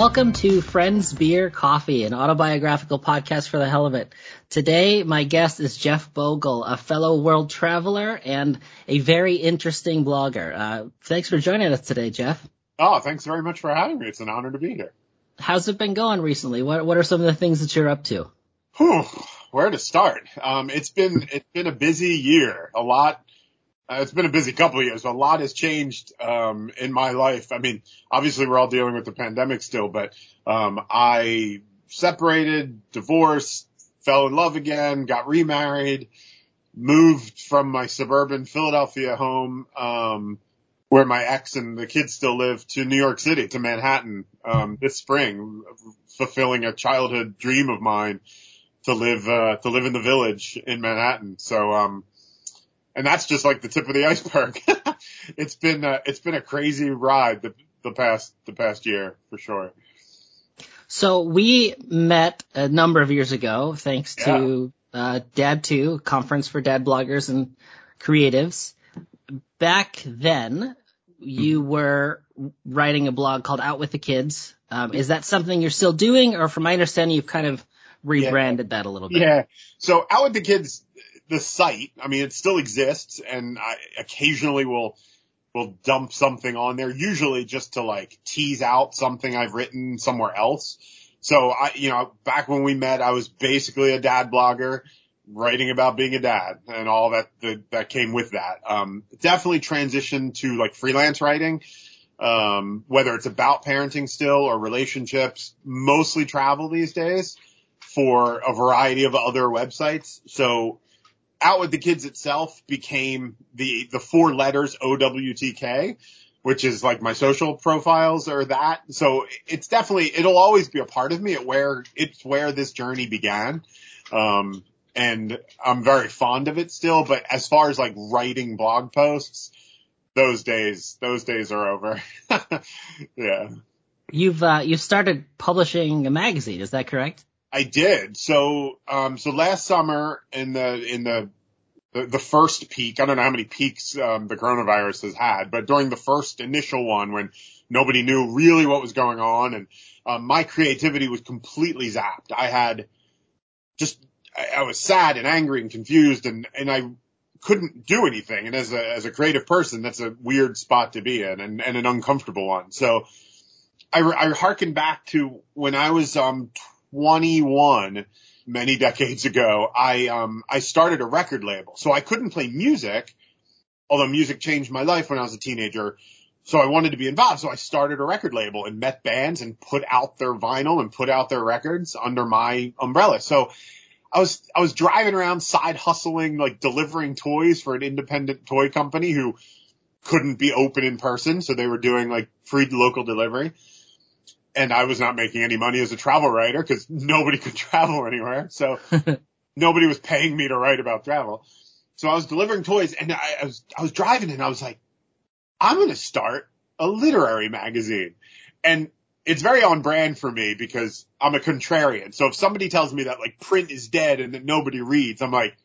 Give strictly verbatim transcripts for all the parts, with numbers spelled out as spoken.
Welcome to Friends Beer Coffee, an autobiographical podcast for the hell of it. Today, my guest is Jeff Bogle, a fellow world traveler and a very interesting blogger. Uh, thanks for joining us today, Jeff. Oh, thanks very much for having me. It's an honor to be here. How's it been going recently? What What are some of the things that you're up to? Whew, where to start? Um, it's been it's been a busy year. A lot. Uh, it's been a busy couple of years. A lot has changed um, in my life. I mean, obviously we're all dealing with the pandemic still, but um, I separated, divorced, fell in love again, got remarried, moved from my suburban Philadelphia home, um, where my ex and the kids still live, to New York City, to Manhattan, um, this spring, fulfilling a childhood dream of mine to live, uh, to live in the Village in Manhattan. So, um, and that's just like the tip of the iceberg. It's been, uh, it's been a crazy ride the, the past, the past year for sure. So we met a number of years ago, thanks yeah. to, uh, Dad two, conference for dad bloggers and creatives. Back then, you were writing a blog called Out with the Kids. Um, is that something you're still doing? Or from my understanding, you've kind of rebranded yeah. that a little bit. Yeah. So Out with the Kids, the site, I mean, it still exists, and I occasionally will, will dump something on there, usually just to like tease out something I've written somewhere else. So I, you know, back when we met, I was basically a dad blogger, writing about being a dad and all that the, that came with that. Um, definitely transitioned to like freelance writing, um, whether it's about parenting still or relationships, mostly travel these days for a variety of other websites. So Out with the Kids itself became the, the four letters O W T K, which is like my social profiles or that. So it's definitely, it'll always be a part of me. It where it's where this journey began. Um, And I'm very fond of it still, but as far as like writing blog posts, those days, those days are over. Yeah. You've, uh, you've started publishing a magazine. Is that correct? I did. So, um, so last summer in the, in the, the, the first peak, I don't know how many peaks, um, the coronavirus has had, but during the first initial one when nobody knew really what was going on and, um, my creativity was completely zapped. I had just, I was sad and angry and confused and, and I couldn't do anything. And as a, as a creative person, that's a weird spot to be in and, and an uncomfortable one. So I, I hearken back to when I was, um, twenty-one many decades ago, I, um, I started a record label. So I couldn't play music, although music changed my life when I was a teenager. So I wanted to be involved. So I started a record label and met bands and put out their vinyl and put out their records under my umbrella. So I was, I was driving around side hustling, like delivering toys for an independent toy company who couldn't be open in person. So they were doing like free local delivery. And I was not making any money as a travel writer because nobody could travel anywhere. So nobody was paying me to write about travel. So I was delivering toys and I, I was, I was driving and I was like, I'm going to start a literary magazine. And it's very on brand for me because I'm a contrarian. So if somebody tells me that like print is dead and that nobody reads, I'm like,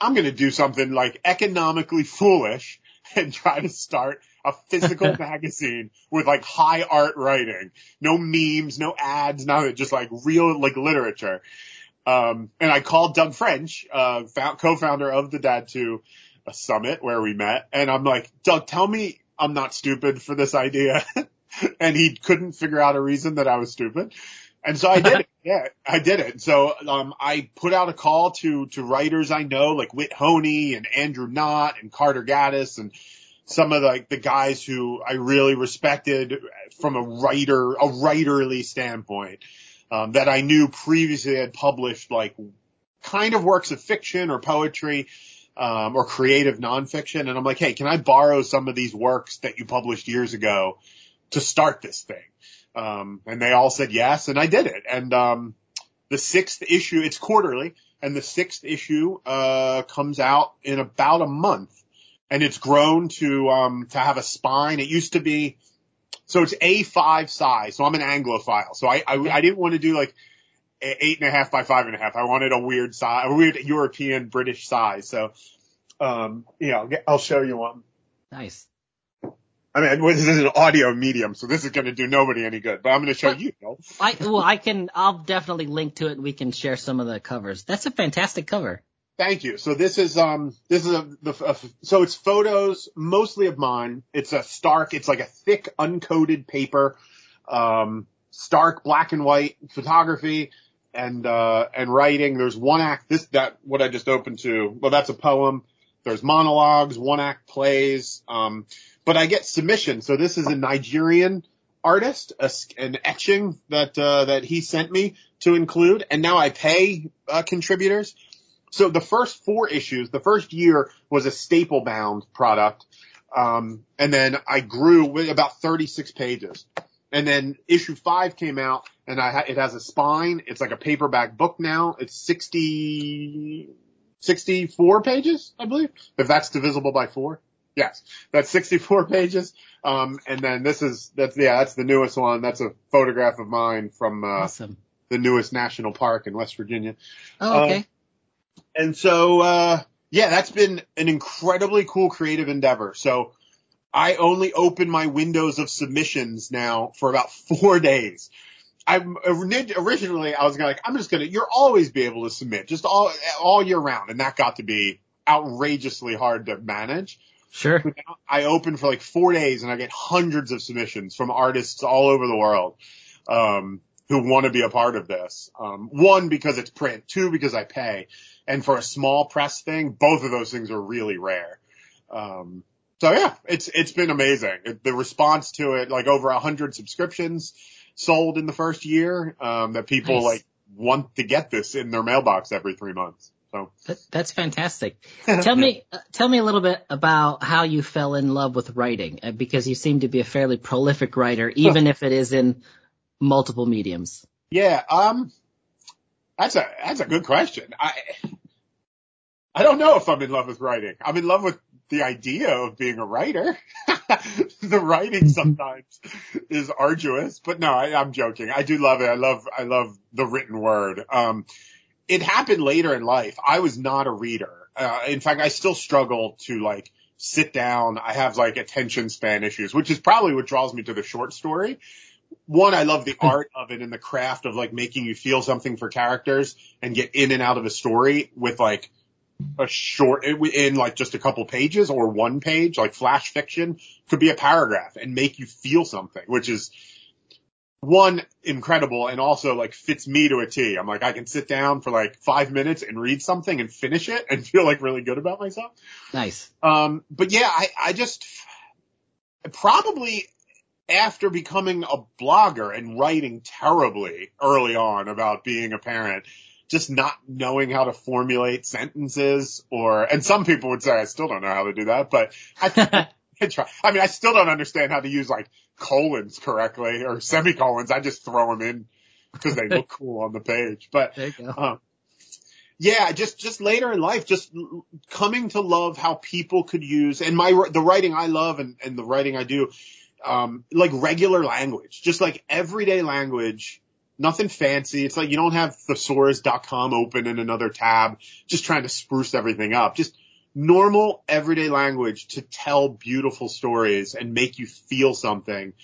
I'm going to do something like economically foolish and try to start a physical magazine with like high art writing, no memes, no ads, no, just like real like literature. Um, and I called Doug French, uh, found, co-founder of the Dad two Summit where we met. And I'm like, Doug, tell me I'm not stupid for this idea. And he couldn't figure out a reason that I was stupid. And so I did it. Yeah, I did it. So, um, I put out a call to, to writers I know, like Whit Honey and Andrew Knott and Carter Gaddis and some of the, like the guys who I really respected from a writer, a writerly standpoint, um, that I knew previously had published like kind of works of fiction or poetry, um, or creative nonfiction. And I'm like, hey, can I borrow some of these works that you published years ago to start this thing? Um, and they all said yes, and I did it. And, um, the sixth issue, it's quarterly, and the sixth issue, uh, comes out in about a month, and it's grown to, um, to have a spine. It used to be, so it's A five size. So I'm an Anglophile. So I, I, I didn't want to do like eight and a half by five and a half. I wanted a weird size, a weird European British size. So, um, you know, I'll show you one. Nice. I mean, this is an audio medium, so this is going to do nobody any good. But I'm going to show but, you. you know? I well, I can. I'll definitely link to it. And we can share some of the covers. That's a fantastic cover. Thank you. So this is um this is a, the a, so it's photos mostly of mine. It's a stark. It's like a thick uncoated paper, um stark black and white photography and uh and writing. There's one act. This that what I just opened to. Well, that's a poem. There's monologues, one act plays, um, but I get submissions. So this is a Nigerian artist, a, an etching that, uh, that he sent me to include. And now I pay, uh, contributors. So the first four issues, the first year was a staple bound product. Um, and then I grew with about thirty-six pages. And then issue five came out and I, ha- it has a spine. It's like a paperback book now. It's sixty, sixty-four pages, I believe, if that's divisible by four. Yes, that's sixty-four pages. Um, and then this is, that's, yeah, that's the newest one. That's a photograph of mine from, uh, awesome. the newest national park in West Virginia. Oh, okay. Um, and so, uh, yeah, that's been an incredibly cool creative endeavor. So I only open my windows of submissions now for about four days. I originally I was like, I'm just gonna. You'll always be able to submit, just all all year round, and that got to be outrageously hard to manage. Sure. Now I open for like four days, and I get hundreds of submissions from artists all over the world um, who want to be a part of this. Um, one, because it's print. Two, because I pay. And for a small press thing, both of those things are really rare. Um, so yeah, it's it's been amazing. It, the response to it, like over a hundred subscriptions sold in the first year, um, that people nice. like want to get this in their mailbox every three months. So that, that's fantastic. Tell me, uh, tell me a little bit about how you fell in love with writing, uh, because you seem to be a fairly prolific writer, even if it is in multiple mediums. Yeah. Um, that's a, that's a good question. I, I don't know if I'm in love with writing. I'm in love with the idea of being a writer. The writing sometimes is arduous, but no, I, I'm joking. I do love it. I love, I love the written word. Um, it happened later in life. I was not a reader. Uh, in fact, I still struggle to like sit down. I have like attention span issues, which is probably what draws me to the short story. One, I love the art of it and the craft of like making you feel something for characters and get in and out of a story with like a short in like just a couple pages or one page, like flash fiction could be a paragraph and make you feel something, which is one incredible. And also like fits me to a T. I'm like, I can sit down for like five minutes and read something and finish it and feel like really good about myself. Nice. Um, but yeah, I, I just probably after becoming a blogger and writing terribly early on about being a parent, just not knowing how to formulate sentences or, and some people would say, I still don't know how to do that, but I, I try. I mean, I still don't understand how to use like colons correctly or semicolons. I just throw them in because they look cool on the page. But there you go. Um, yeah, just, just later in life, just coming to love how people could use and my, the writing I love and, and the writing I do, um, like regular language, just like everyday language. Nothing fancy. It's like you don't have thesaurus dot com open in another tab, just trying to spruce everything up. Just normal, everyday language to tell beautiful stories and make you feel something.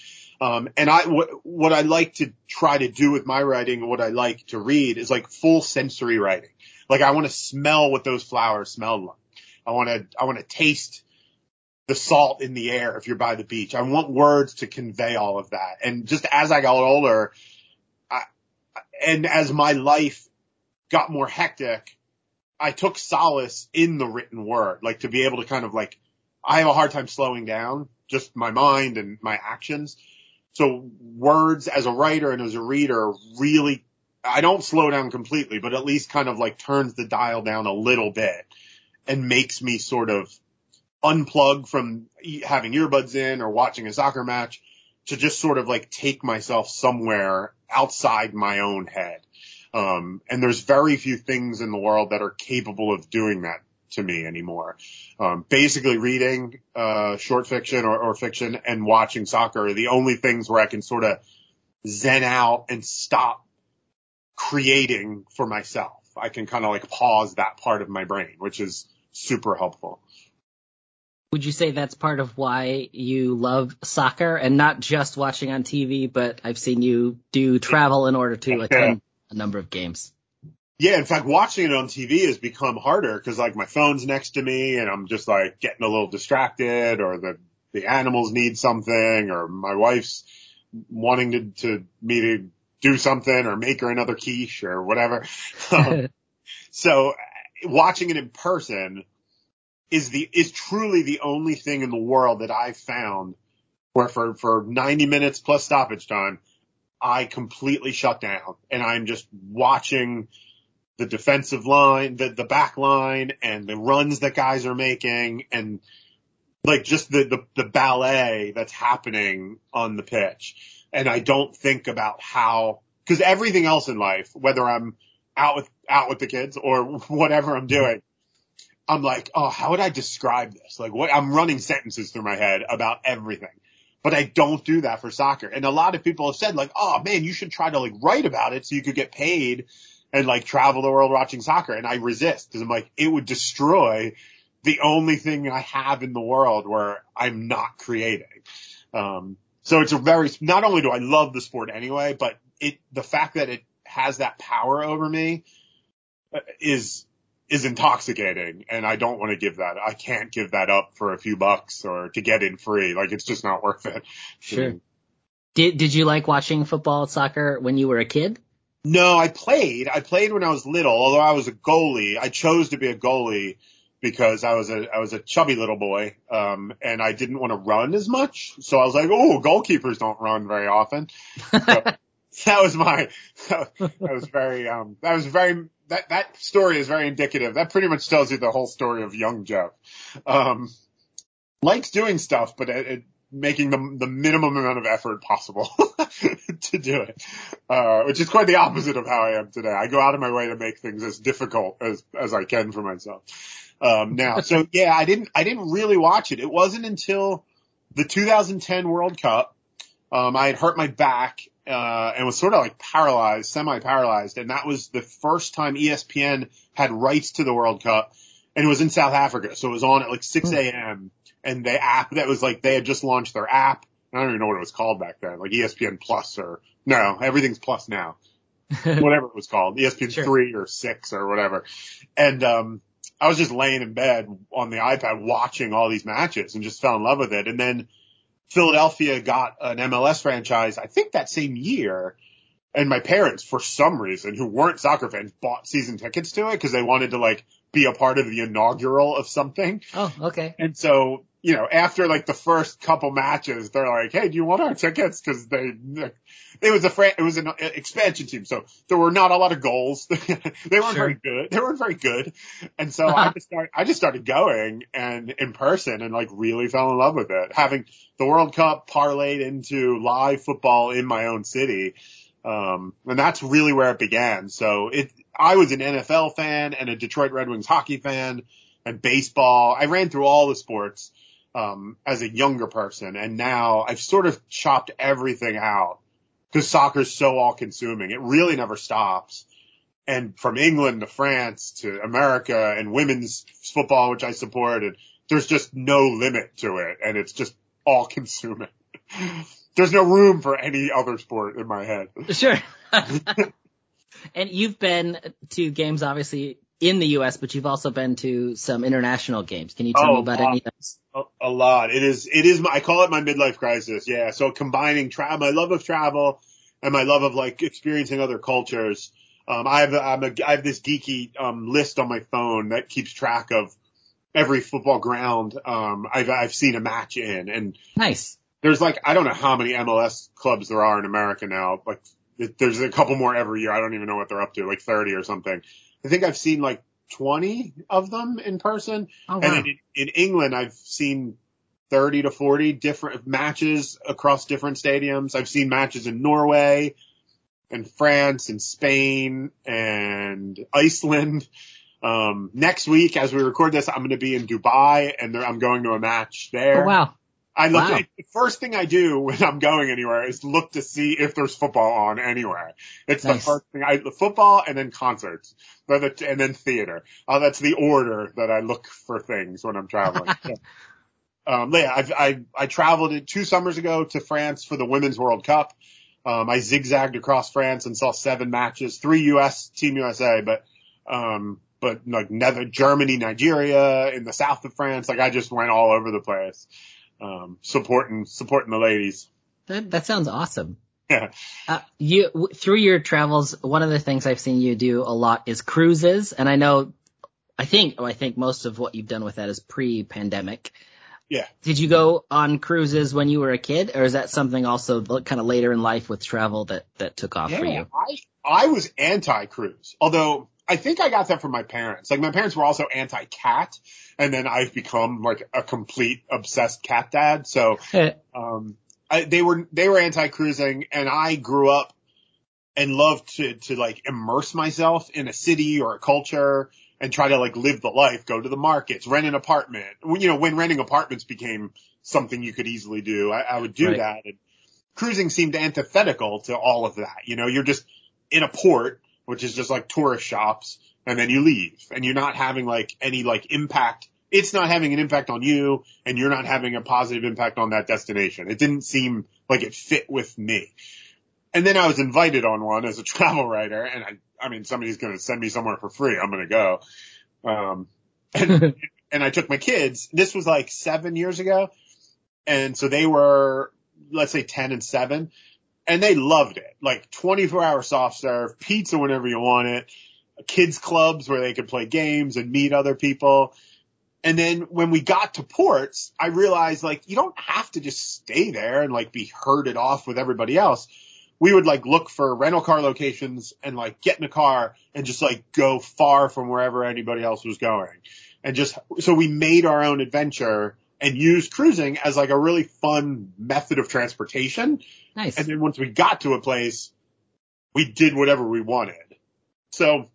Um, and I, wh- what I like to try to do with my writing, what I like to read is like full sensory writing. Like I want to smell what those flowers smelled like. I want to, I want to taste the salt in the air if you're by the beach. I want words to convey all of that. And just as I got older, and as my life got more hectic, I took solace in the written word, like to be able to kind of like, I have a hard time slowing down, just my mind and my actions. So words as a writer and as a reader really, I don't slow down completely, but at least kind of like turns the dial down a little bit and makes me sort of unplug from having earbuds in or watching a soccer match to just sort of like take myself somewhere outside my own head. Um, and there's very few things in the world that are capable of doing that to me anymore. Um, basically reading, uh, short fiction or, or fiction and watching soccer are the only things where I can sort of zen out and stop creating for myself. I can kind of like pause that part of my brain, which is super helpful. Would you say that's part of why you love soccer and not just watching on T V, but I've seen you do travel in order to attend a number of games? Yeah, in fact, watching it on T V has become harder because, like, my phone's next to me and I'm just, like, getting a little distracted, or the, the animals need something, or my wife's wanting to, to me to do something or make her another quiche or whatever. um, so watching it in person is the is truly the only thing in the world that I've found where for, for ninety minutes plus stoppage time, I completely shut down and I'm just watching the defensive line, the, the back line, and the runs that guys are making, and like just the, the, the ballet that's happening on the pitch. And I don't think about how, because everything else in life, whether I'm out with out with the kids or whatever I'm doing, I'm like, oh, how would I describe this? Like, what? I'm running sentences through my head about everything. But I don't do that for soccer. And a lot of people have said, like, oh, man, you should try to, like, write about it so you could get paid and, like, travel the world watching soccer. And I resist because I'm like, it would destroy the only thing I have in the world where I'm not creating. Um, so it's a very – not only do I love the sport anyway, but it the fact that it has that power over me is – is intoxicating, and I don't want to give that. I can't give that up for a few bucks or to get in free. Like, it's just not worth it. Sure. Did Did you like watching football, soccer when you were a kid? No, I played. I played when I was little, although I was a goalie. I chose to be a goalie because I was a I was a chubby little boy, um, and I didn't want to run as much. So I was like, oh, goalkeepers don't run very often. So that was my. That was very. Um, that was very. That that story is very indicative. That pretty much tells you the whole story of young Jeff. Um, likes doing stuff, but it, it, making the, the minimum amount of effort possible to do it, uh, which is quite the opposite of how I am today. I go out of my way to make things as difficult as, as I can for myself um, now. So yeah, I didn't I didn't really watch it. It wasn't until the two thousand ten World Cup. Um, I had hurt my back. Uh, and was sort of like paralyzed, semi-paralyzed. And that was the first time E S P N had rights to the World Cup, and it was in South Africa. So it was on at like six a.m. and the app that was like, they had just launched their app. I don't even know what it was called back then, like E S P N Plus or no, everything's Plus now, whatever it was called, E S P N sure. three or six or whatever. And, um, I was just laying in bed on the iPad watching all these matches and just fell in love with it. And then Philadelphia got an M L S franchise, I think that same year, and my parents, for some reason, who weren't soccer fans, bought season tickets to it because they wanted to, like, be a part of the inaugural of something. Oh, okay. And so, you know, after, like, the first couple matches, they're like, hey, do you want our tickets? Because they – it was a fran- it was an expansion team, so there were not a lot of goals. they weren't sure. very good. They weren't very good. And so I, just started, I just started going and in person and, like, really fell in love with it, having the World Cup parlayed into live football in my own city. Um, and that's really where it began. So it, I was an N F L fan and a Detroit Red Wings hockey fan and baseball. I ran through all the sports. Um, as a younger person. And now I've sort of chopped everything out because soccer's so all consuming. It really never stops. And from England to France to America and women's football, which I supported, there's just no limit to it. And it's just all consuming. There's no room for any other sport in my head. Sure. And you've been to games, obviously, in the U S, but you've also been to some international games. Can you tell oh, me about uh, any of those? A lot. It is, it is my, I call it my midlife crisis. Yeah. So combining travel, my love of travel and my love of like experiencing other cultures. Um, I have, I'm a, I have this geeky, um, list on my phone that keeps track of every football ground. Um, I've, I've seen a match in and nice. There's like, I don't know how many M L S clubs there are in America now. Like there's a couple more every year. I don't even know what they're up to, like thirty or something. I think I've seen like twenty of them in person. Oh, wow. And in, in England, I've seen thirty to forty different matches across different stadiums. I've seen matches in Norway and France and Spain and Iceland. Um, next week, as we record this, I'm going to be in Dubai and there, I'm going to a match there. Oh, wow. I look wow. at, the first thing I do when I'm going anywhere is look to see if there's football on anywhere. It's nice. The first thing I football and then concerts and then theater. Uh, that's the order that I look for things when I'm traveling. Um, yeah, I've, I, I traveled it two summers ago to France for the Women's World Cup. Um, I zigzagged across France and saw seven matches, three U S Team U S A, but, um, but like never Germany, Nigeria, in the south of France. Like I just went all over the place, um, supporting, supporting the ladies. That, that sounds awesome. Yeah. Uh, you, w- through your travels, one of the things I've seen you do a lot is cruises. And I know, I think, I think most of what you've done with that is pre-pandemic. Yeah. Did you go on cruises when you were a kid, or is that something also kind of later in life with travel that, that took off yeah, for you? I, I was anti-cruise, although I think I got that from my parents. Like my parents were also anti-cat, and then I've become like a complete obsessed cat dad. So um, I, they were they were anti-cruising, and I grew up and loved to to like immerse myself in a city or a culture. And try to like live the life, go to the markets, rent an apartment. When, you know, when renting apartments became something you could easily do, I, I would do right. that. And cruising seemed antithetical to all of that. You know, you're just in a port, which is just like tourist shops, and then you leave, and you're not having like any like impact. It's not having an impact on you, and you're not having a positive impact on that destination. It didn't seem like it fit with me. And then I was invited on one as a travel writer, and I, I mean, somebody's going to send me somewhere for free. I'm going to go. Um, and, and I took my kids. This was like seven years ago. And so they were, let's say ten and seven, and they loved it. Like twenty-four hour soft serve, pizza whenever you want it, kids clubs where they could play games and meet other people. And then when we got to ports, I realized like, you don't have to just stay there and like be herded off with everybody else. We would like look for rental car locations and like get in a car and just like go far from wherever anybody else was going. And just so we made our own adventure and used cruising as like a really fun method of transportation. Nice. And then once we got to a place, we did whatever we wanted. So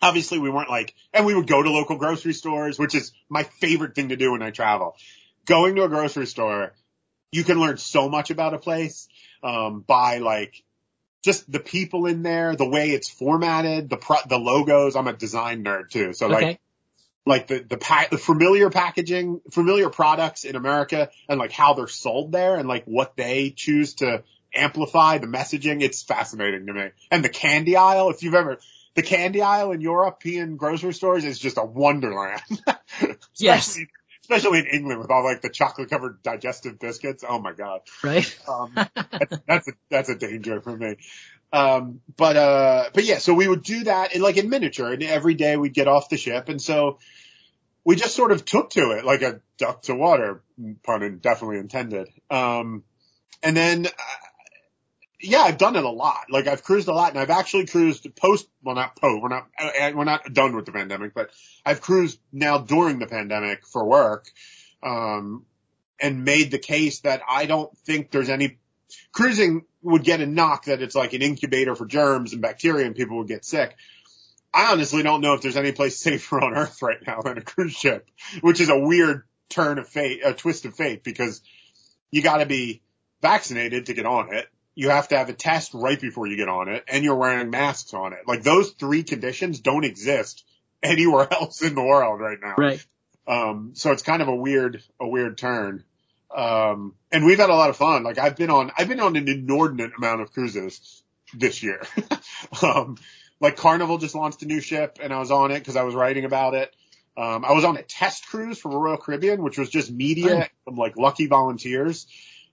obviously we weren't like, and we would go to local grocery stores, which is my favorite thing to do when I travel. Going to a grocery store, you can learn so much about a place. Um, by like just the people in there, the way it's formatted, the pro- the logos. I'm a design nerd too. So okay. like, like the, the pa- the familiar packaging, familiar products in America and like how they're sold there and like what they choose to amplify the messaging. It's fascinating to me. And the candy aisle, if you've ever, the candy aisle in European grocery stores is just a wonderland. Yes. Especially in England with all like the chocolate covered digestive biscuits. Oh my God. Right. um, that's, that's, a, that's a danger for me. Um, but, uh, but yeah, so we would do that in like in miniature, and every day we'd get off the ship. And so we just sort of took to it like a duck to water, pun definitely intended. Um, and then, uh, yeah, I've done it a lot. Like I've cruised a lot, and I've actually cruised post, well, not post, we're not, we're not done with the pandemic, but I've cruised now during the pandemic for work, um, and made the case that I don't think there's any, cruising would get a knock that it's like an incubator for germs and bacteria and people would get sick. I honestly don't know if there's any place safer on earth right now than a cruise ship, which is a weird turn of fate, a twist of fate, because you gotta be vaccinated to get on it. You have to have a test right before you get on it, and you're wearing masks on it. Like those three conditions don't exist anywhere else in the world right now. Right. Um, so it's kind of a weird, a weird turn. Um, and we've had a lot of fun. Like I've been on, I've been on an inordinate amount of cruises this year. um, like Carnival just launched a new ship, and I was on it because I was writing about it. Um, I was on a test cruise for Royal Caribbean, which was just media from like lucky volunteers.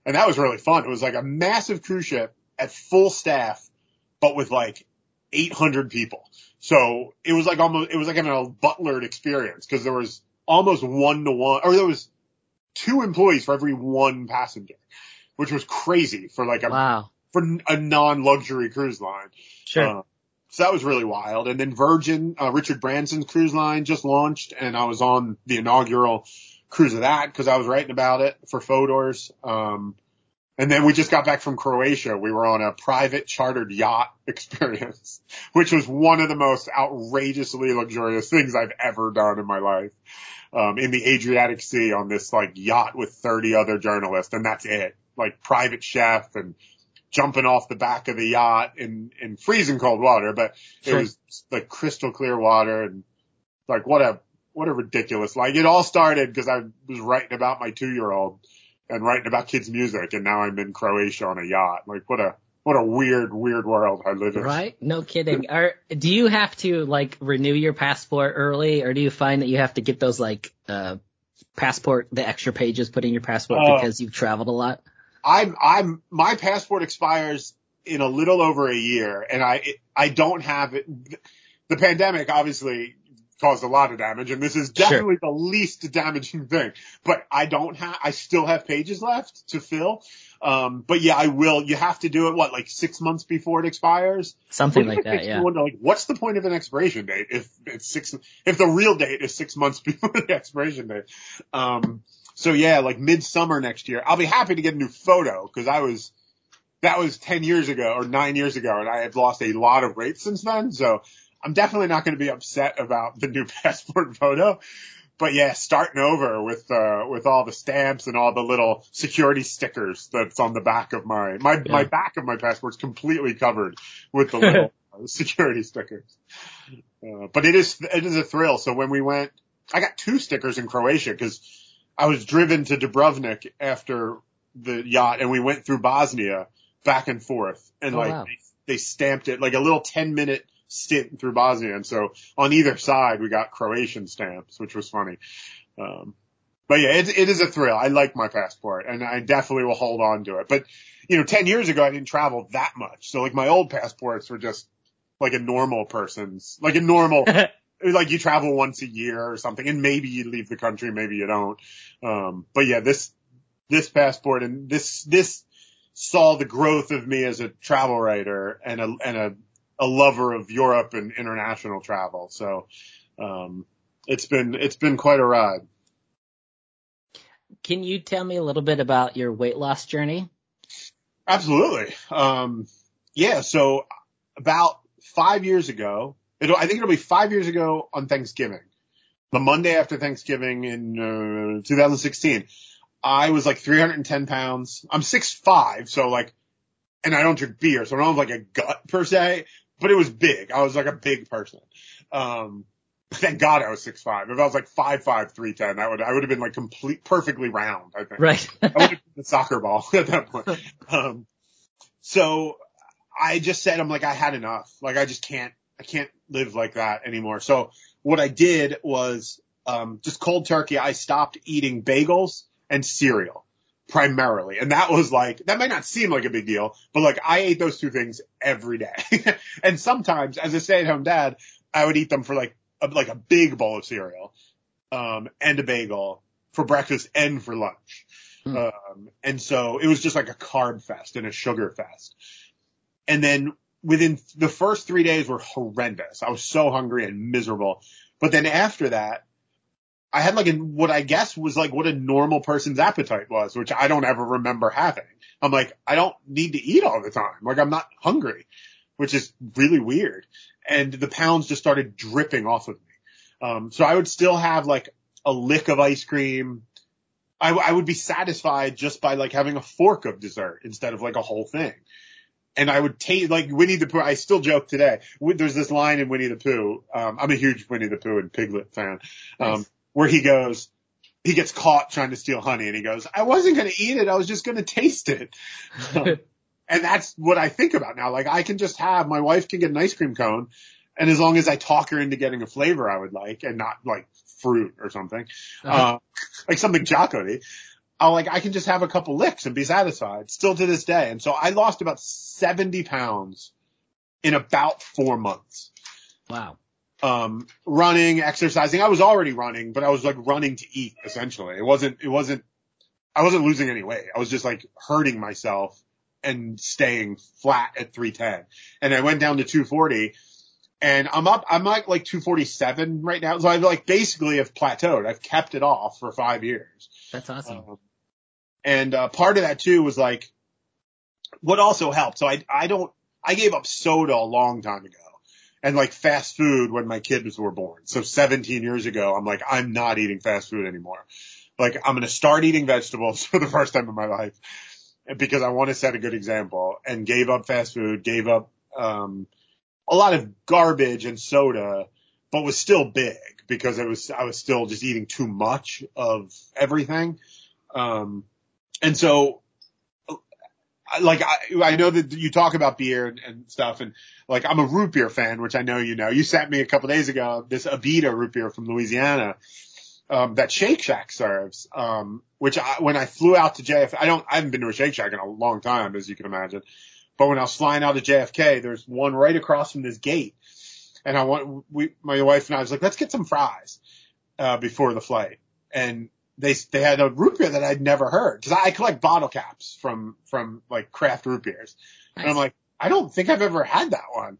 And that was really fun. It was like a massive cruise ship at full staff, but with like eight hundred people. So it was like almost, it was like an butlered experience because there was almost one to one, or there was two employees for every one passenger, which was crazy for like a, wow. for a non-luxury cruise line. Sure. Uh, so that was really wild. And then Virgin, uh, Richard Branson's cruise line just launched, and I was on the inaugural cruise of that because I was writing about it for Fodor's. Um, and then we just got back from Croatia. We were on a private chartered yacht experience, which was one of the most outrageously luxurious things I've ever done in my life. Um, in the Adriatic Sea on this like yacht with thirty other journalists, and that's it. Like private chef and jumping off the back of the yacht in, in freezing cold water, but it was like crystal clear water and like what a, what a ridiculous, like, it all started because I was writing about my two-year-old and writing about kids' music, and now I'm in Croatia on a yacht. Like, what a what a weird, weird world I live in. Right? No kidding. Are, do you have to, like, renew your passport early, or do you find that you have to get those, like, uh passport, the extra pages put in your passport uh, because you've traveled a lot? I'm, I'm, my passport expires in a little over a year, and I, it, I don't have it. The pandemic obviously caused a lot of damage, and this is definitely sure. the least damaging thing, but I don't have, I still have pages left to fill. Um, but yeah, I will, you have to do it, what, like six months before it expires? Something like that, yeah. Wonder, like, what's the point of an expiration date if it's six, if the real date is six months before the expiration date? Um, so yeah, like midsummer next year, I'll be happy to get a new photo, cause I was, that was ten years ago or nine years ago, and I have lost a lot of weight since then, so I'm definitely not going to be upset about the new passport photo, but yeah, starting over with, uh, with all the stamps and all the little security stickers that's on the back of my, my, yeah. my back of my passport's completely covered with the little security stickers. Uh, but it is, it is a thrill. So when we went, I got two stickers in Croatia because I was driven to Dubrovnik after the yacht, and we went through Bosnia back and forth, and oh, like wow. they, they stamped it like a little ten minute stint through Bosnia, and so on either side we got Croatian stamps, which was funny. Um, but yeah, it, it is a thrill. I like my passport, and I definitely will hold on to it. But you know, ten years ago I didn't travel that much, so like my old passports were just like a normal person's, like a normal, like you travel once a year or something, and maybe you leave the country, maybe you don't. Um, but yeah, this this passport and this this saw the growth of me as a travel writer and a and a a lover of Europe and international travel. So, um, it's been, it's been quite a ride. Can you tell me a little bit about your weight loss journey? Absolutely. Um, yeah. So about five years ago, it'll, I think it'll be five years ago on Thanksgiving, the Monday after Thanksgiving in uh, two thousand sixteen, I was like three hundred ten pounds. I'm six five. So like, and I don't drink beer, so I don't have like a gut per se, but it was big. I was like a big person. Um, thank God I was six five. If I was like five five, three ten, that would, I would have been like complete, perfectly round, I think. Right. I would have been the soccer ball at that point. Um, so I just said, I'm like, I had enough. Like I just can't, I can't live like that anymore. So what I did was, um, just cold turkey. I stopped eating bagels and cereal primarily. And that was like, that might not seem like a big deal, but like I ate those two things every day. And sometimes as a stay at home dad, I would eat them for like, a, like a big bowl of cereal, um, and a bagel for breakfast and for lunch. Hmm. Um, and so it was just like a carb fest and a sugar fest. And then within the first three days were horrendous. I was so hungry and miserable. But then after that, I had like a, what I guess was like what a normal person's appetite was, which I don't ever remember having. I'm like, I don't need to eat all the time. Like I'm not hungry, which is really weird. And the pounds just started dripping off of me. Um, so I would still have like a lick of ice cream. I, I would be satisfied just by like having a fork of dessert instead of like a whole thing. And I would take, like, Winnie the Pooh, I still joke today. There's this line in Winnie the Pooh. Um, I'm a huge Winnie the Pooh and Piglet fan. Um, nice. Where he goes, he gets caught trying to steal honey, and he goes, I wasn't going to eat it. I was just going to taste it. Um, and that's what I think about now. Like I can just have, my wife can get an ice cream cone. And as long as I talk her into getting a flavor I would like and not like fruit or something, uh-huh. uh, like something chocolatey, I'll like, I can just have a couple licks and be satisfied still to this day. And so I lost about seventy pounds in about four months. Wow. Um, running, exercising. I was already running, but I was like running to eat essentially. It wasn't, it wasn't, I wasn't losing any weight. I was just like hurting myself and staying flat at three ten. And I went down to two forty and I'm up, I'm at like two forty-seven right now. So I like basically have plateaued. I've kept it off for five years. That's awesome. Um, and, uh, part of that too was like what also helped. So I, I don't, I gave up soda a long time ago. And like fast food when my kids were born. So seventeen years ago, I'm like, I'm not eating fast food anymore. Like I'm going to start eating vegetables for the first time in my life because I want to set a good example, and gave up fast food, gave up, um, a lot of garbage and soda, but was still big, because it was, I was still just eating too much of everything. Um, and so like, I, I know that you talk about beer and, and stuff, and like, I'm a root beer fan, which I know, you know, you sent me a couple days ago, this Abita root beer from Louisiana, um, that Shake Shack serves, um, which I, when I flew out to J F K, I don't, I haven't been to a Shake Shack in a long time, as you can imagine. But when I was flying out to J F K, there's one right across from this gate. And I want, we, my wife and I was like, let's get some fries, uh, before the flight. And they, they had a root beer that I'd never heard, cause I collect bottle caps from, from like craft root beers. Nice. And I'm like, I don't think I've ever had that one.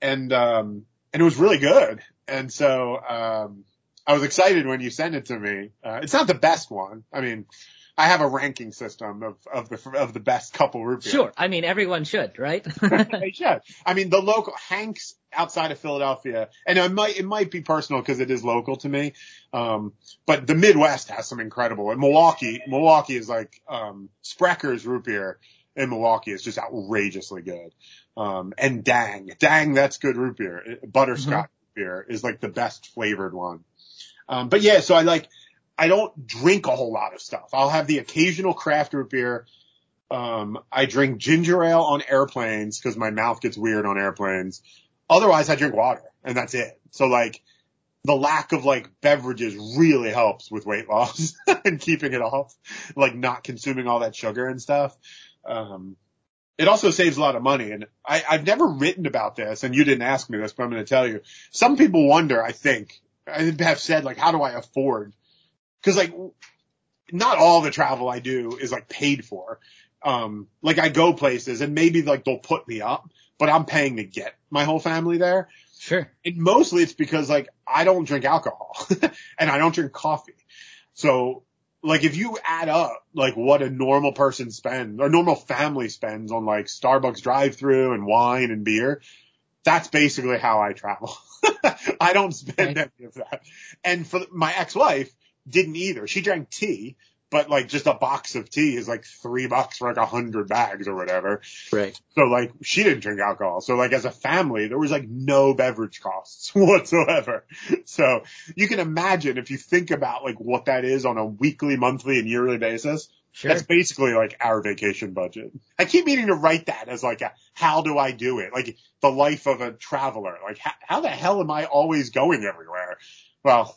And, um, and it was really good. And so, um, I was excited when you sent it to me. Uh, it's not the best one. I mean, I have a ranking system of, of the, of the best couple root beer. Sure. I mean, everyone should, right? They should. I mean, the local Hank's outside of Philadelphia, and it might, it might be personal because it is local to me. Um, but the Midwest has some incredible, and Milwaukee, Milwaukee is like, um, Sprecker's root beer in Milwaukee is just outrageously good. Um, and dang, dang, that's good root beer. Butterscotch mm-hmm. beer is like the best flavored one. Um, but yeah, so I like, I don't drink a whole lot of stuff. I'll have the occasional craft root beer. Um, I drink ginger ale on airplanes because my mouth gets weird on airplanes. Otherwise, I drink water, and that's it. So, like, the lack of, like, beverages really helps with weight loss and keeping it off, like, not consuming all that sugar and stuff. Um, it also saves a lot of money. And I, I've never written about this, and you didn't ask me this, but I'm going to tell you. Some people wonder, I think, I have said, like, how do I afford? Cause like not all the travel I do is like paid for. Um, like I go places and maybe like they'll put me up, but I'm paying to get my whole family there. Sure. And mostly it's because like I don't drink alcohol and I don't drink coffee. So like if you add up like what a normal person spends or normal family spends on like Starbucks drive through and wine and beer, that's basically how I travel. I don't spend right. any of that. And for my ex-wife, didn't either. She drank tea, but like just a box of tea is like three bucks for like a hundred bags or whatever. Right. So like she didn't drink alcohol. So like as a family, there was like no beverage costs whatsoever. So you can imagine if you think about like what that is on a weekly, monthly and yearly basis. Sure. That's basically like our vacation budget. I keep meaning to write that as like a, how do I do it? Like the life of a traveler. Like how, how the hell am I always going everywhere? Well,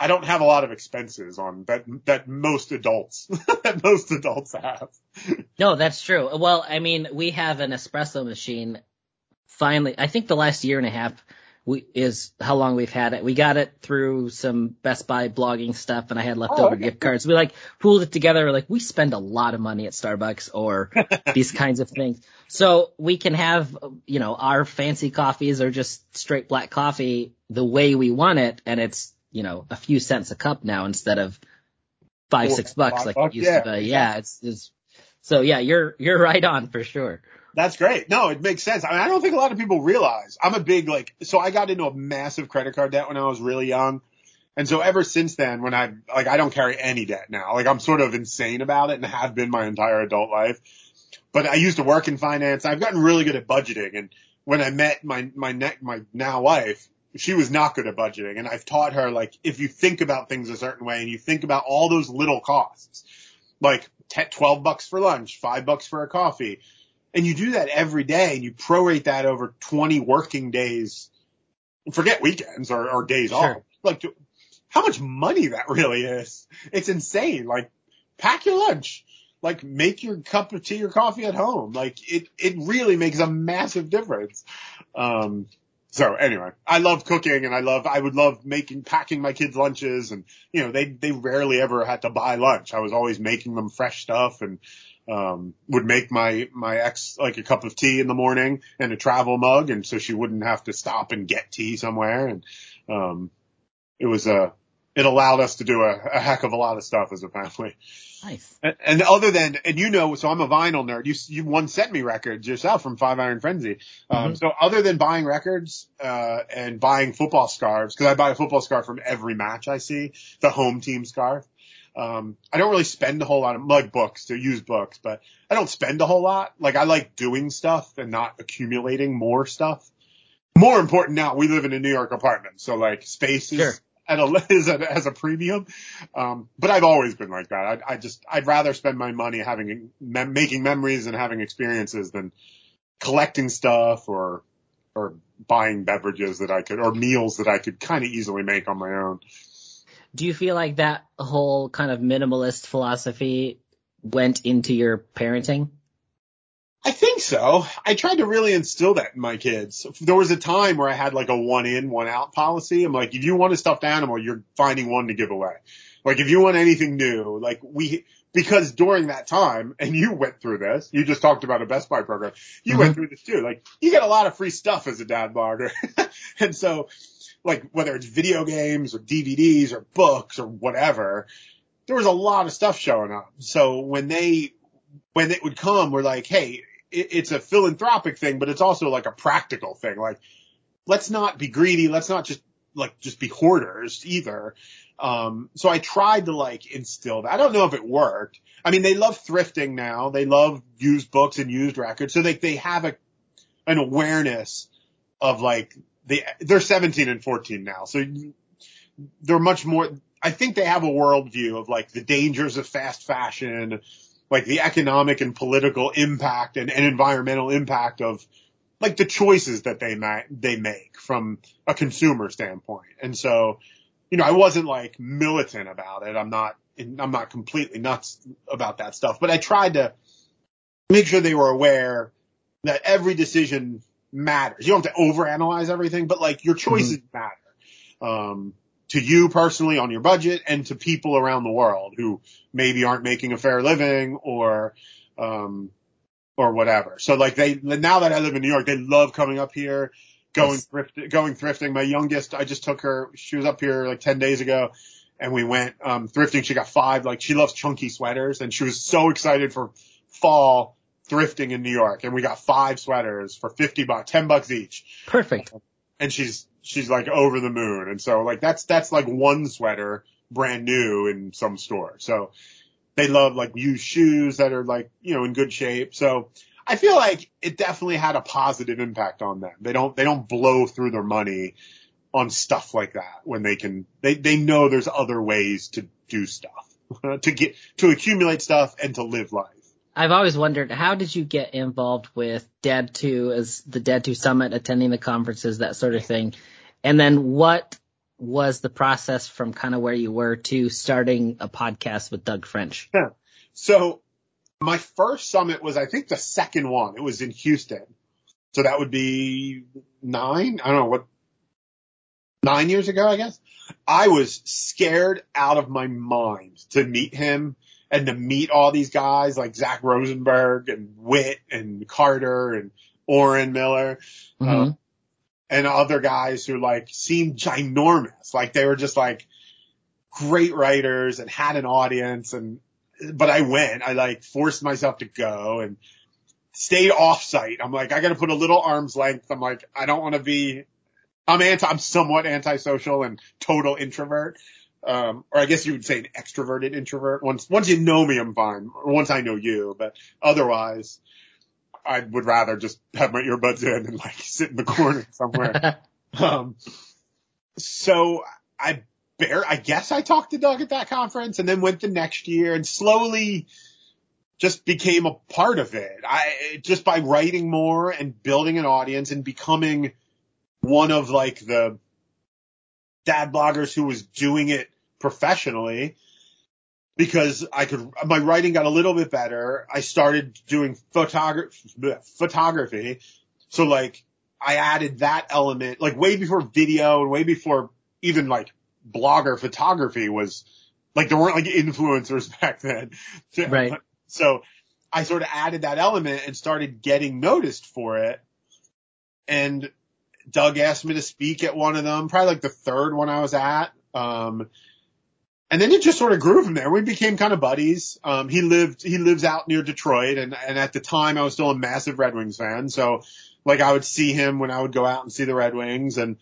I don't have a lot of expenses on that, that most adults, that most adults have. No, that's true. Well, I mean, we have an espresso machine. Finally, I think the last year and a half we, is how long we've had it. We got it through some Best Buy blogging stuff and I had leftover oh, okay. gift cards. We like pooled it together. We're like, we spend a lot of money at Starbucks or these kinds of things. So we can have, you know, our fancy coffees or just straight black coffee the way we want it. And it's, you know, a few cents a cup now instead of five, well, six bucks like bucks, it used yeah. to be. Yeah, it's, it's so yeah, you're you're right on for sure. That's great. No, it makes sense. I mean, I don't think a lot of people realize I'm a big like. So I got into a massive credit card debt when I was really young, and so ever since then, when I like I don't carry any debt now. Like I'm sort of insane about it and have been my entire adult life. But I used to work in finance. I've gotten really good at budgeting, and when I met my my ne- my now wife. She was not good at budgeting, and I've taught her, like, if you think about things a certain way and you think about all those little costs, like twelve bucks for lunch, five bucks for a coffee, and you do that every day and you prorate that over twenty working days, forget weekends or, or days sure. off, like to, how much money that really is. It's insane. Like, pack your lunch. Like, make your cup of tea or coffee at home. Like, it, it really makes a massive difference. Um, So anyway, I love cooking and I love, I would love making, packing my kids lunches and, you know, they, they rarely ever had to buy lunch. I was always making them fresh stuff and, um, would make my, my ex like a cup of tea in the morning and a travel mug. And so she wouldn't have to stop and get tea somewhere. And, um, it was a, it allowed us to do a, a heck of a lot of stuff as a family. Nice. And, and other than, and you know, so I'm a vinyl nerd. You, you once sent me records yourself from Five Iron Frenzy. Um, mm-hmm. So other than buying records, uh, and buying football scarves, cause I buy a football scarf from every match I see, the home team scarf. Um, I don't really spend a whole lot of like books to use books, but I don't spend a whole lot. Like I like doing stuff and not accumulating more stuff. More important now, we live in a New York apartment. So like space is. Sure. at a, as, a, as a premium. Um, but I've always been like that. I, I just, I'd rather spend my money having, me- making memories and having experiences than collecting stuff or, or buying beverages that I could, or meals that I could kind of easily make on my own. Do you feel like that whole kind of minimalist philosophy went into your parenting? I think so. I tried to really instill that in my kids. There was a time where I had like a one in, one out policy. I'm like, if you want a stuffed animal, you're finding one to give away. Like if you want anything new, like we, because during that time, and you went through this, you just talked about a Best Buy program. You mm-hmm. went through this too. Like you get a lot of free stuff as a dad blogger. And so like whether it's video games or D V Ds or books or whatever, there was a lot of stuff showing up. So when they, when it would come, we're like, hey, it's a philanthropic thing, but it's also like a practical thing. Like, let's not be greedy. Let's not just like just be hoarders either. Um, so I tried to like instill that. I don't know if it worked. I mean, they love thrifting now. They love used books and used records. So they they have a an awareness of like the they're seventeen and fourteen now, so they're much more. I think they have a worldview of like the dangers of fast fashion, like the economic and political impact and, and environmental impact of like the choices that they ma- they make from a consumer standpoint. And so, you know, I wasn't like militant about it. I'm not, I'm not completely nuts about that stuff, but I tried to make sure they were aware that every decision matters. You don't have to overanalyze everything, but like your choices mm-hmm. matter. Um, to you personally on your budget and to people around the world who maybe aren't making a fair living or, um, or whatever. So like they, now that I live in New York, they love coming up here, going, yes. thrift, going thrifting. My youngest, I just took her, she was up here like ten days ago and we went, um, thrifting. She got five, like she loves chunky sweaters and she was so excited for fall thrifting in New York. And we got five sweaters for fifty bucks, ten bucks each. Perfect. And she's, she's like over the moon. And so like that's, that's like one sweater brand new in some store. So they love like used shoes that are like, you know, in good shape. So I feel like it definitely had a positive impact on them. They don't, they don't blow through their money on stuff like that when they can, they, they know there's other ways to do stuff, to get, to accumulate stuff and to live life. I've always wondered, how did you get involved with Dad two as the Dad two Summit, attending the conferences, that sort of thing? And then what was the process from kind of where you were to starting a podcast with Doug French? Yeah. So my first summit was, I think, the second one. It was in Houston. So that would be nine. I don't know what. Nine years ago, I guess. I was scared out of my mind to meet him. And to meet all these guys like Zach Rosenberg and Whit and Carter and Orrin Miller mm-hmm. uh, and other guys who like seemed ginormous. Like they were just like great writers and had an audience. And, but I went, I like forced myself to go and stayed off site. I'm like, I got to put a little arm's length. I'm like, I don't want to be, I'm anti, I'm somewhat antisocial and total introvert. Um, or I guess you would say an extroverted introvert. Once, once you know me, I'm fine. Or once I know you, but otherwise I would rather just have my earbuds in and like sit in the corner somewhere. um, so I bear, I guess I talked to Doug at that conference and then went the next year and slowly just became a part of it. I just by writing more and building an audience and becoming one of like the dad bloggers who was doing it professionally, because I could, my writing got a little bit better. I started doing photogra- photography. So like I added that element like way before video and way before even like blogger photography was like, there weren't like influencers back then. Right. So I sort of added that element and started getting noticed for it. And Doug asked me to speak at one of them, probably like the third one I was at. Um, and then it just sort of grew from there. We became kind of buddies. Um, he lived, he lives out near Detroit. And, and at the time I was still a massive Red Wings fan. So like I would see him when I would go out and see the Red Wings. And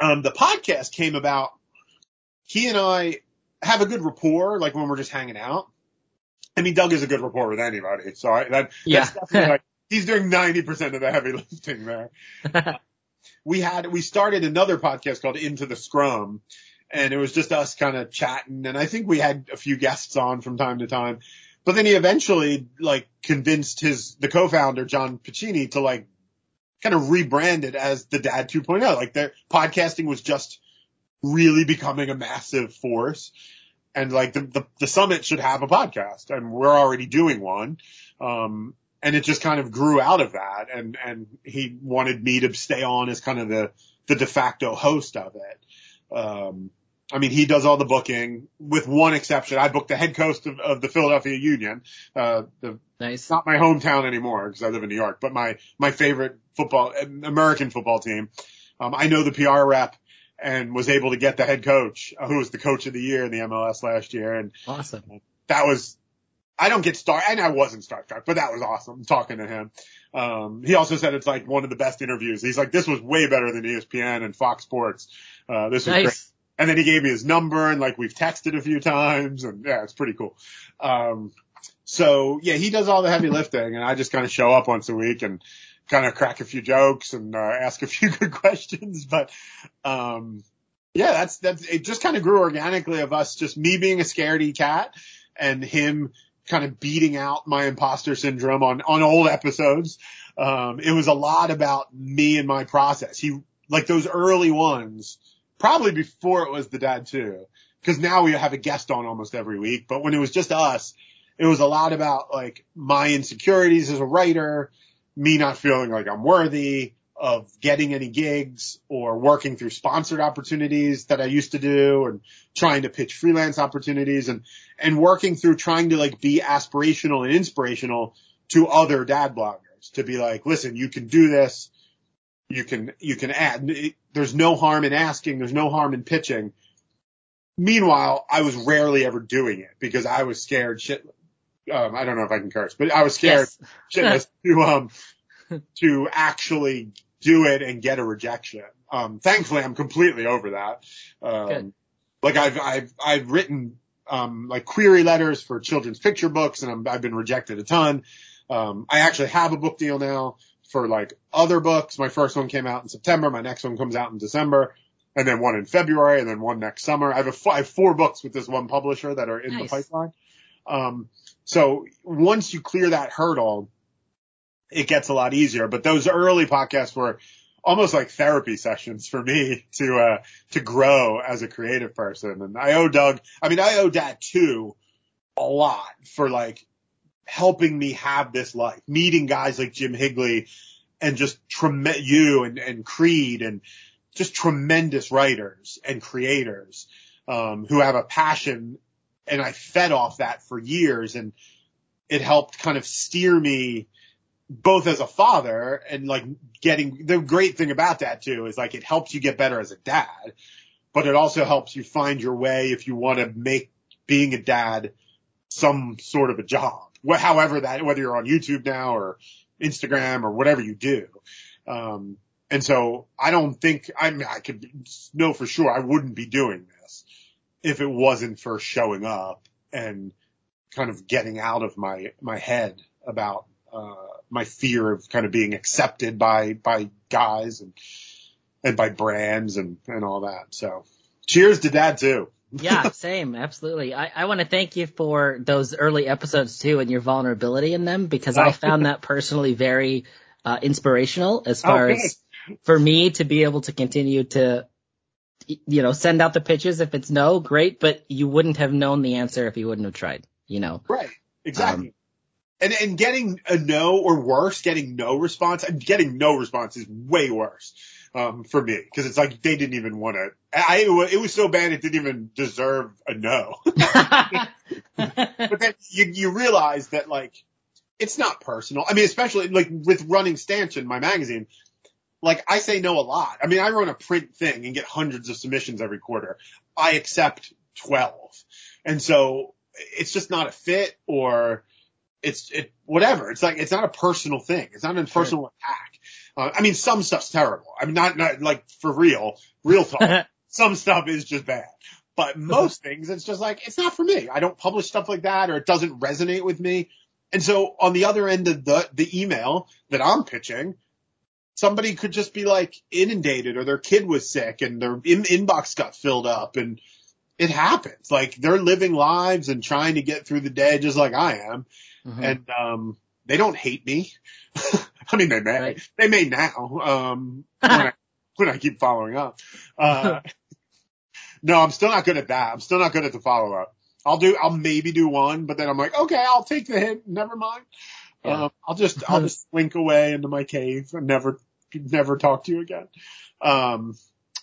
um, the podcast came about. He and I have a good rapport, like when we're just hanging out. I mean, Doug is a good rapport with anybody. So I, that, yeah. that's definitely like, he's doing ninety percent of the heavy lifting there. we had, we started another podcast called Into the Scrum, and it was just us kind of chatting. And I think we had a few guests on from time to time, but then he eventually like convinced his, the co-founder, John Piccini, to like kind of rebrand it as the Dad two point oh. Like their podcasting was just really becoming a massive force. And like the, the, the summit should have a podcast, and we're already doing one. Um, and it just kind of grew out of that. And, and he wanted me to stay on as kind of the, the de facto host of it. Um, I mean, he does all the booking with one exception. I booked the head coach of, of the Philadelphia Union. Uh, the, nice. Not my hometown anymore because I live in New York, but my, my favorite football, American football team. Um, I know the P R rep and was able to get the head coach, who was the coach of the year in the M L S last year. And awesome. That was, I don't get star, and I wasn't Star Trek, but that was awesome talking to him. Um, he also said it's like one of the best interviews. He's like, this was way better than E S P N and Fox Sports. Uh, this was nice. Great. And then he gave me his number, and like we've texted a few times, and yeah, it's pretty cool. Um, so yeah, he does all the heavy lifting, and I just kind of show up once a week and kind of crack a few jokes and uh, ask a few good questions. But, um, yeah, that's, that's, it just kind of grew organically of us, just me being a scaredy cat and him kind of beating out my imposter syndrome on, on old episodes. Um, it was a lot about me and my process. He, like those early ones, probably before it was the Dad two, because now we have a guest on almost every week. But when it was just us, it was a lot about like my insecurities as a writer, me not feeling like I'm worthy of getting any gigs or working through sponsored opportunities that I used to do, and trying to pitch freelance opportunities, and, and working through trying to like be aspirational and inspirational to other dad bloggers, to be like, listen, you can do this. You can, you can add, there's no harm in asking. There's no harm in pitching. Meanwhile, I was rarely ever doing it because I was scared shit. Um, I don't know if I can curse, but I was scared yes. to, um, to actually do it and get a rejection. Um, thankfully I'm completely over that. Um, Good. Like I've, I've, I've written, um, like query letters for children's picture books, and I'm, I've been rejected a ton. Um, I actually have a book deal now for like other books. My first one came out in September. My next one comes out in December, and then one in February, and then one next summer. I have a f- I have four books with this one publisher that are in nice. the pipeline. Um, So once you clear that hurdle, it gets a lot easier. But those early podcasts were almost like therapy sessions for me to, uh, to grow as a creative person. And I owe Doug, I mean, I owe Dad two a lot for like helping me have this life, meeting guys like Jim Higley and just trem- you and, and Creed and just tremendous writers and creators, um, who have a passion. And I fed off that for years, and it helped kind of steer me both as a father and like getting the great thing about that too is like it helps you get better as a dad, but it also helps you find your way if you want to make being a dad some sort of a job, however that, whether you're on YouTube now or Instagram or whatever you do. Um, and so I don't think I mean, I could know for sure I wouldn't be doing this if it wasn't for showing up and kind of getting out of my, my head about, uh, my fear of kind of being accepted by, by guys and, and by brands and, and all that. So cheers to Dad too. Yeah, same. Absolutely. I, I want to thank you for those early episodes too and your vulnerability in them, because I found that personally very, uh, inspirational as far okay. as for me to be able to continue to, you know, send out the pitches. If it's no, great, but you wouldn't have known the answer if you wouldn't have tried, you know? Right. Exactly. Um, and, and getting a no or worse, getting no response, getting no response is way worse, um, for me. Cause it's like, they didn't even want to, I, it was so bad. It didn't even deserve a no. But then you, you realize that like, it's not personal. I mean, especially like with running Stanchion, my magazine, like I say no a lot. I mean, I run a print thing and get hundreds of submissions every quarter. I accept twelve. And so it's just not a fit, or it's it whatever. It's like, it's not a personal thing. It's not a personal sure. attack. Uh, I mean, some stuff's terrible. I mean, not, not like for real, real talk. Some stuff is just bad, but most things it's just like, it's not for me. I don't publish stuff like that, or it doesn't resonate with me. And so on the other end of the, the email that I'm pitching, somebody could just be like inundated, or their kid was sick and their in- inbox got filled up, and it happens. Like, they're living lives and trying to get through the day just like I am. Mm-hmm. And, um, they don't hate me. I mean, they may, right. they may now, um, when, I, when I keep following up. Uh, no, I'm still not good at that. I'm still not good at the follow up. I'll do, I'll maybe do one, but then I'm like, okay, I'll take the hit. Never mind. Yeah. Um, I'll just, I'll just slink away into my cave and never, never talk to you again. Um,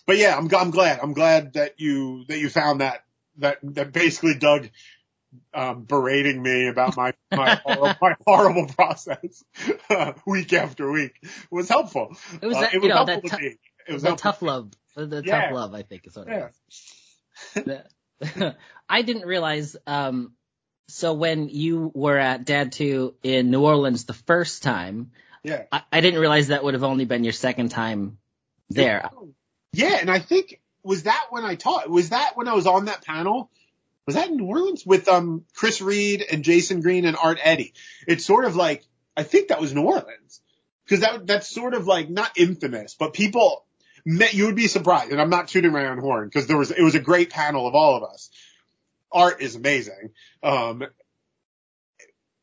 but yeah, I'm, I'm glad. I'm glad that you, that you found that, that, that basically Doug, um, berating me about my, my, horrible, my horrible process, uh, week after week was helpful. It was, uh, it was know, helpful to tu- me. It was the tough love. The yeah. tough love, I think is what yeah. it is. I didn't realize, um, so when you were at Dad two in New Orleans the first time, yeah, I, I didn't realize that would have only been your second time there. Yeah, and I think, was that when I taught? Was that when I was on that panel? Was that in New Orleans with um Chris Reed and Jason Green and Art Eddie? It's sort of like, I think that was New Orleans. Because that that's sort of like, not infamous, but people, met, you would be surprised, and I'm not shooting my own horn, because there was it was a great panel of all of us. Art is amazing. Um,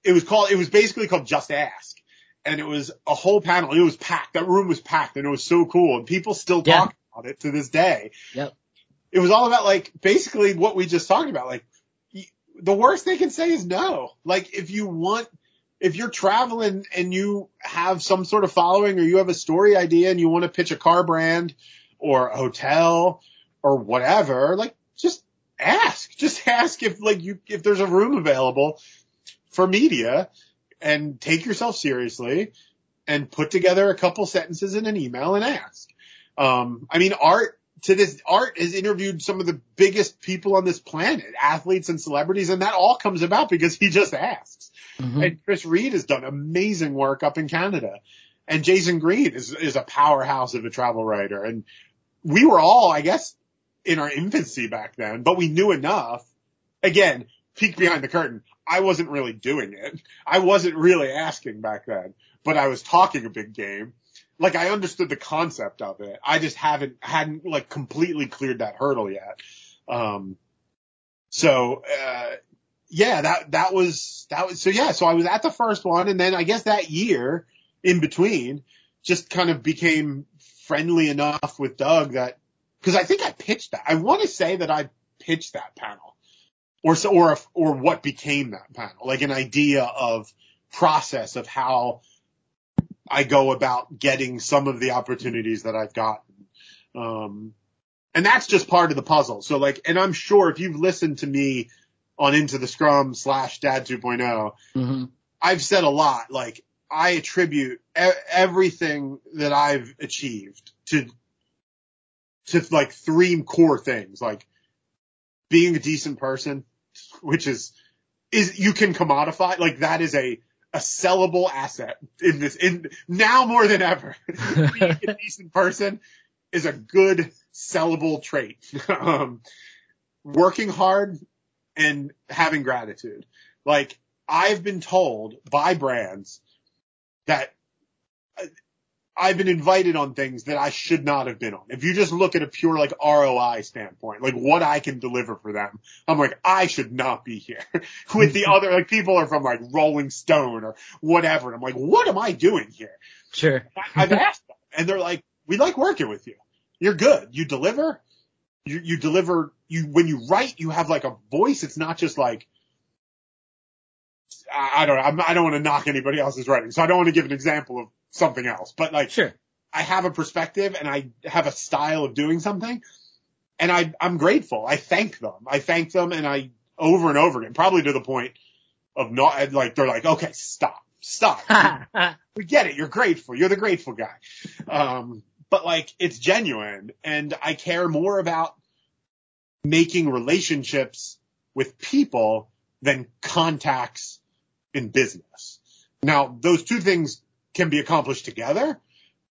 it was called, it was basically called Just Ask. And it was a whole panel. It was packed. That room was packed, and it was so cool. And people still yeah. talk about it to this day. Yep. It was all about, like, basically what we just talked about. Like, the worst they can say is no. Like, if you want, if you're traveling and you have some sort of following, or you have a story idea and you want to pitch a car brand or a hotel or whatever, like, just ask. Just ask if, like, you, if there's a room available for media, and take yourself seriously and put together a couple sentences in an email and ask. Um, I mean, Art to this, Art has interviewed some of the biggest people on this planet, athletes and celebrities, and that all comes about because he just asks. Mm-hmm. And Chris Reed has done amazing work up in Canada, and Jason Green is, is a powerhouse of a travel writer. And we were all, I guess, in our infancy back then, but we knew enough. Again, peek behind the curtain. I wasn't really doing it. I wasn't really asking back then, but I was talking a big game. Like, I understood the concept of it. I just haven't, hadn't like completely cleared that hurdle yet. Um, so, uh, yeah, that, that was, that was, so yeah, so I was at the first one, and then I guess that year in between just kind of became friendly enough with Doug that, cause I think I pitched that. I want to say that I pitched that panel. Or so, or, if, or what became that panel, like an idea of process of how I go about getting some of the opportunities that I've gotten. Um, and that's just part of the puzzle. So, like, and I'm sure if you've listened to me on Into the Scrum slash Dad 2.0, mm-hmm. I've said a lot. Like, I attribute e- everything that I've achieved to, to like three core things, like being a decent person, which is, is you can commodify, like, that is a, a sellable asset in this, in now more than ever. Being a decent person is a good sellable trait. Um, working hard and having gratitude. Like, I've been told by brands that I've been invited on things that I should not have been on. If you just look at a pure, like, R O I standpoint, like what I can deliver for them, I'm like, I should not be here with the other, like, people are from like Rolling Stone or whatever. And I'm like, what am I doing here? Sure. I, I've asked them, and they're like, we like working with you. You're good. You deliver, you, you deliver, you, when you write, you have like a voice. It's not just like, I, I don't know. I'm, I don't want to knock anybody else's writing. So I don't want to give an example of something else, but like, sure. I have a perspective and I have a style of doing something, and I, I'm grateful. I thank them. I thank them and I over and over again, probably to the point of not like, they're like, okay, stop, stop. We get it. You're grateful. You're the grateful guy. Um, but like, it's genuine, and I care more about making relationships with people than contacts in business. Now, those two things can be accomplished together.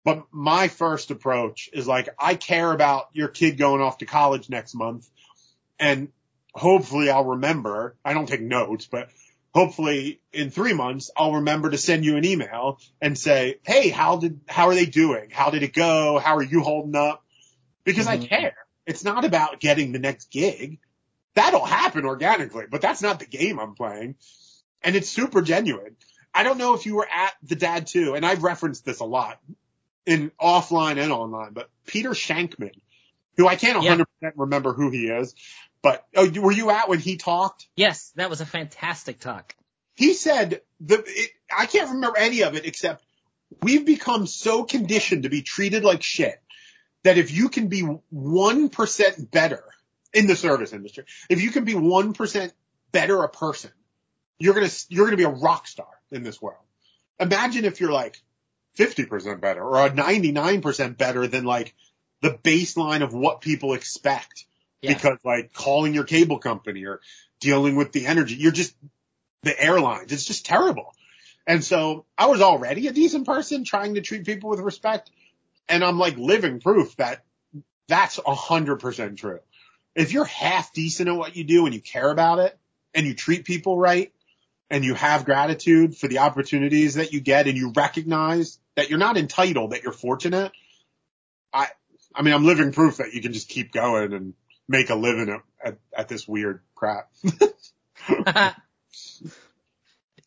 But my first approach is like, I care about your kid going off to college next month, and hopefully I'll remember. I don't take notes, but hopefully in three months, I'll remember to send you an email and say, hey, how did, how are they doing? How did it go? How are you holding up? Because mm-hmm. I care. It's not about getting the next gig. That'll happen organically, but that's not the game I'm playing. And it's super genuine. I don't know if you were at the Dad two, and I've referenced this a lot in offline and online, but Peter Shankman, who I can't one hundred percent yeah. remember who he is, but oh, were you at when he talked? Yes, that was a fantastic talk. He said, the it, I can't remember any of it except we've become so conditioned to be treated like shit that if you can be one percent better in the service industry, if you can be one percent better a person, you're going to you're going to be a rock star in this world. Imagine if you're like fifty percent better or a ninety-nine percent better than like the baseline of what people expect. Yeah. Because like calling your cable company or dealing with the energy, you're just the airlines. It's just terrible. And so I was already a decent person trying to treat people with respect. And I'm like living proof that that's one hundred percent true. If you're half decent at what you do and you care about it and you treat people right, and you have gratitude for the opportunities that you get, and you recognize that you're not entitled, that you're fortunate. I, I mean, I'm living proof that you can just keep going and make a living at, at, at this weird crap.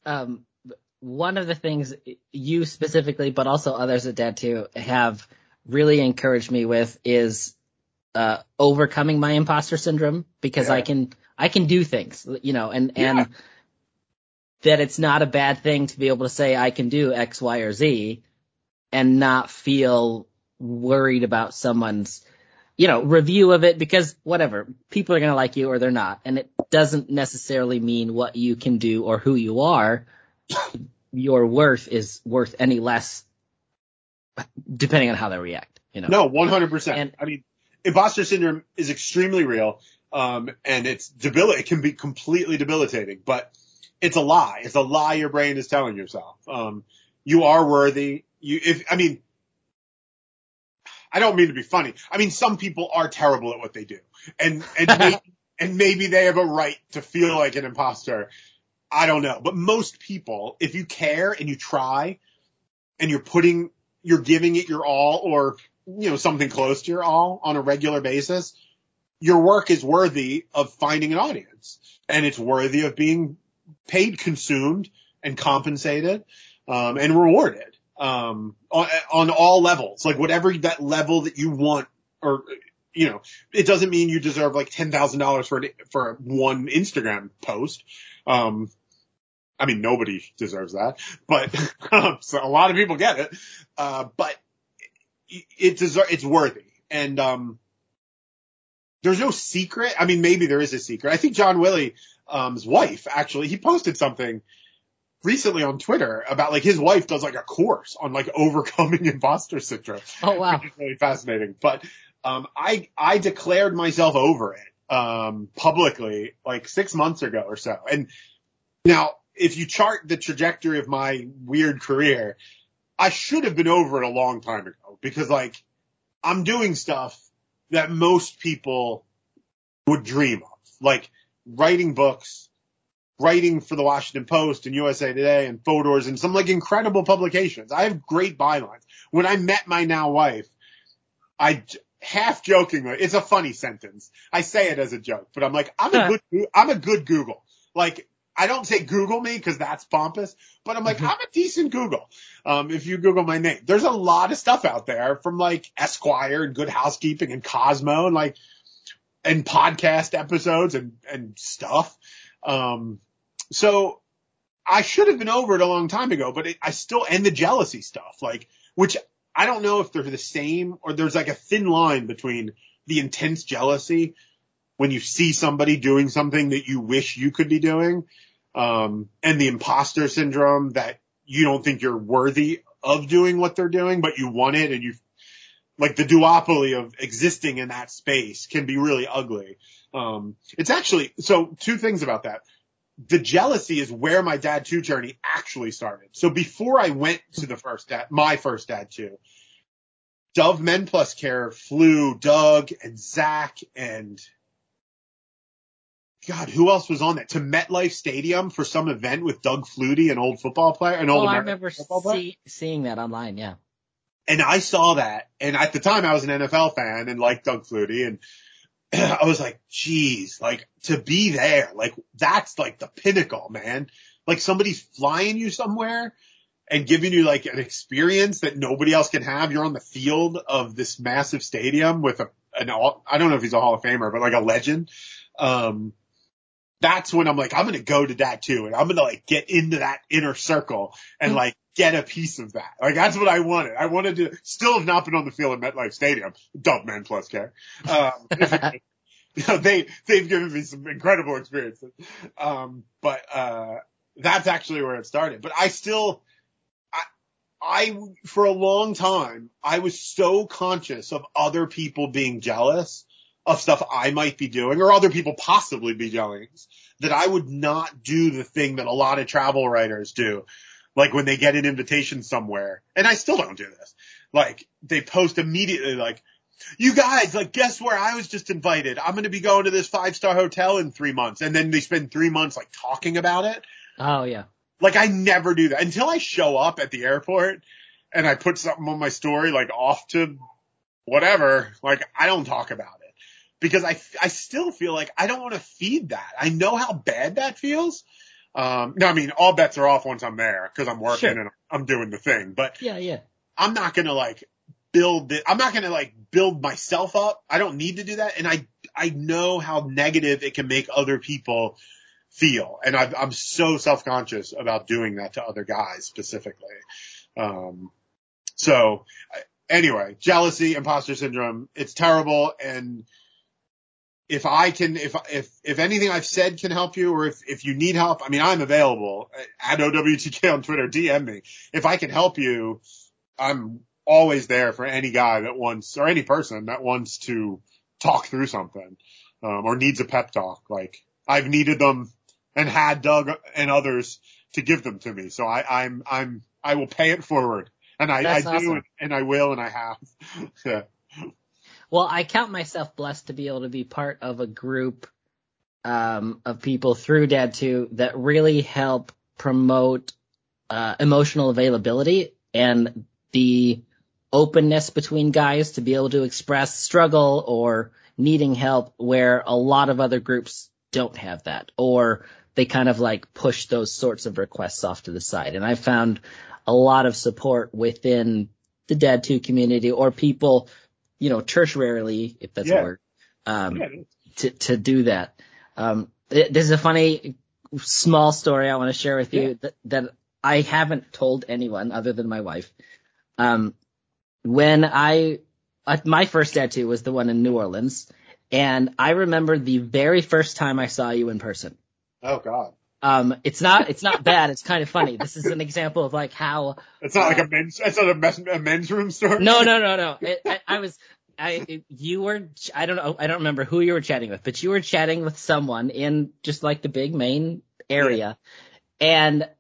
um, one of the things you specifically, but also others at Dad two have really encouraged me with is, uh, overcoming my imposter syndrome, because yeah. I can, I can do things, you know, and, and, yeah. that it's not a bad thing to be able to say I can do X, Y, or Z and not feel worried about someone's, you know, review of it, because whatever, people are going to like you or they're not. And it doesn't necessarily mean what you can do or who you are. Your worth is worth any less depending on how they react, you know? No, one hundred percent. And, I mean, imposter syndrome is extremely real. Um, and it's debil- it can be completely debilitating, but it's a lie. It's a lie your brain is telling yourself. Um, you are worthy. You, if, I mean, I don't mean to be funny. I mean, some people are terrible at what they do, and, and, maybe, and maybe they have a right to feel like an imposter. I don't know. But most people, if you care and you try and you're putting, you're giving it your all, or, you know, something close to your all on a regular basis, your work is worthy of finding an audience, and it's worthy of being paid, consumed, and compensated, um, and rewarded, um, on, on all levels, like whatever that level that you want, or, you know, it doesn't mean you deserve like ten thousand dollars for, for one Instagram post. Um, I mean, nobody deserves that, but um, so a lot of people get it. Uh, but it, it deserves, it's worthy. And, um, there's no secret. I mean, maybe there is a secret. I think John Willie, um, his wife, actually, he posted something recently on Twitter about like his wife does like a course on like overcoming imposter syndrome. Oh, wow. Which is really fascinating. But, um, I, I declared myself over it, um, publicly like six months ago or so. And now if you chart the trajectory of my weird career, I should have been over it a long time ago, because like I'm doing stuff that most people would dream of, like writing books, writing for the Washington Post and U S A Today and Fodor's and some like incredible publications. I have great bylines. When I met my now wife, I half jokingly, it's a funny sentence, I say it as a joke, but I'm like, I'm a good, I'm a good Google. Like, I don't say Google me because that's pompous, but I'm like, I'm a decent Google. Um, if you Google my name, there's a lot of stuff out there from like Esquire and Good Housekeeping and Cosmo and like, and podcast episodes and, and stuff. Um, so I should have been over it a long time ago, but it, I still, and the jealousy stuff, like, which I don't know if they're the same, or there's like a thin line between the intense jealousy when you see somebody doing something that you wish you could be doing, um, and the imposter syndrome that you don't think you're worthy of doing what they're doing, but you want it, and you, like the duopoly of existing in that space can be really ugly. Um, it's actually, so two things about that. The jealousy is where my Dad two journey actually started. So before I went to the first dad, my first Dad two, Dove Men Plus Care flew Doug and Zach and God, who else was on that? To MetLife Stadium for some event with Doug Flutie, an old football player, an old oh, American football player. I remember see, seeing that online, yeah. And I saw that, and at the time I was an N F L fan and liked Doug Flutie, and I was like, geez, like, to be there, like, that's like the pinnacle, man. Like, somebody's flying you somewhere and giving you like an experience that nobody else can have. You're on the field of this massive stadium with a, an, I don't know if he's a Hall of Famer, but like a legend. Um, That's when I'm like, I'm going to go to Dad two and I'm going to like get into that inner circle and like get a piece of that. Like, that's what I wanted. I wanted to still have not been on the field at MetLife Stadium. Dumb men plus care. Um, you know, they, they've given me some incredible experiences. Um, but, uh, that's actually where it started. But I still, I, I, for a long time, I was so conscious of other people being jealous of stuff I might be doing or other people possibly be doing, that I would not do the thing that a lot of travel writers do. Like, when they get an invitation somewhere, and I still don't do this, like, they post immediately like, you guys, like, guess where I was just invited? I'm going to be going to this five-star hotel in three months. And then they spend three months like talking about it. Oh yeah. Like, I never do that until I show up at the airport and I put something on my story, like off to whatever. Like, I don't talk about it. Because I, I still feel like I don't want to feed that. I know how bad that feels. Um, no, I mean, all bets are off once I'm there because I'm working sure. and I'm doing the thing. But yeah, yeah. I'm not going to like build it. I'm not going to like build myself up. I don't need to do that. And I, I know how negative it can make other people feel. And I've, I'm so self-conscious about doing that to other guys specifically. Um, so anyway, jealousy, imposter syndrome. It's terrible. And If I can, if, if, if anything I've said can help you, or if, if you need help, I mean, I'm available at O W T K on Twitter, D M me. If I can help you, I'm always there for any guy that wants, or any person that wants to talk through something, um, or needs a pep talk. Like, I've needed them and had Doug and others to give them to me. So I, I'm, I'm, I will pay it forward, and I, I awesome. do, and I will, and I have. yeah. Well, I count myself blessed to be able to be part of a group um, of people through Dad two that really help promote uh, emotional availability and the openness between guys to be able to express struggle or needing help, where a lot of other groups don't have that, or they kind of like push those sorts of requests off to the side. And I found a lot of support within the Dad two community, or people – you know, tertiarily, if that's yeah. a word, um, yeah. to, to do that. Um, there's a funny small story I want to share with you yeah. that, that I haven't told anyone other than my wife. Um, when I, uh, my first tattoo was the one in New Orleans, and I remember the very first time I saw you in person. Oh God. Um, it's not, it's not bad. It's kind of funny. This is an example of like how. It's not uh, like a men's, it's not a men's, a men's room story. No, no, no, no. It, I, I was, I, it, you were, I don't know, I don't remember who you were chatting with, but you were chatting with someone in just like the big main area. Yeah. And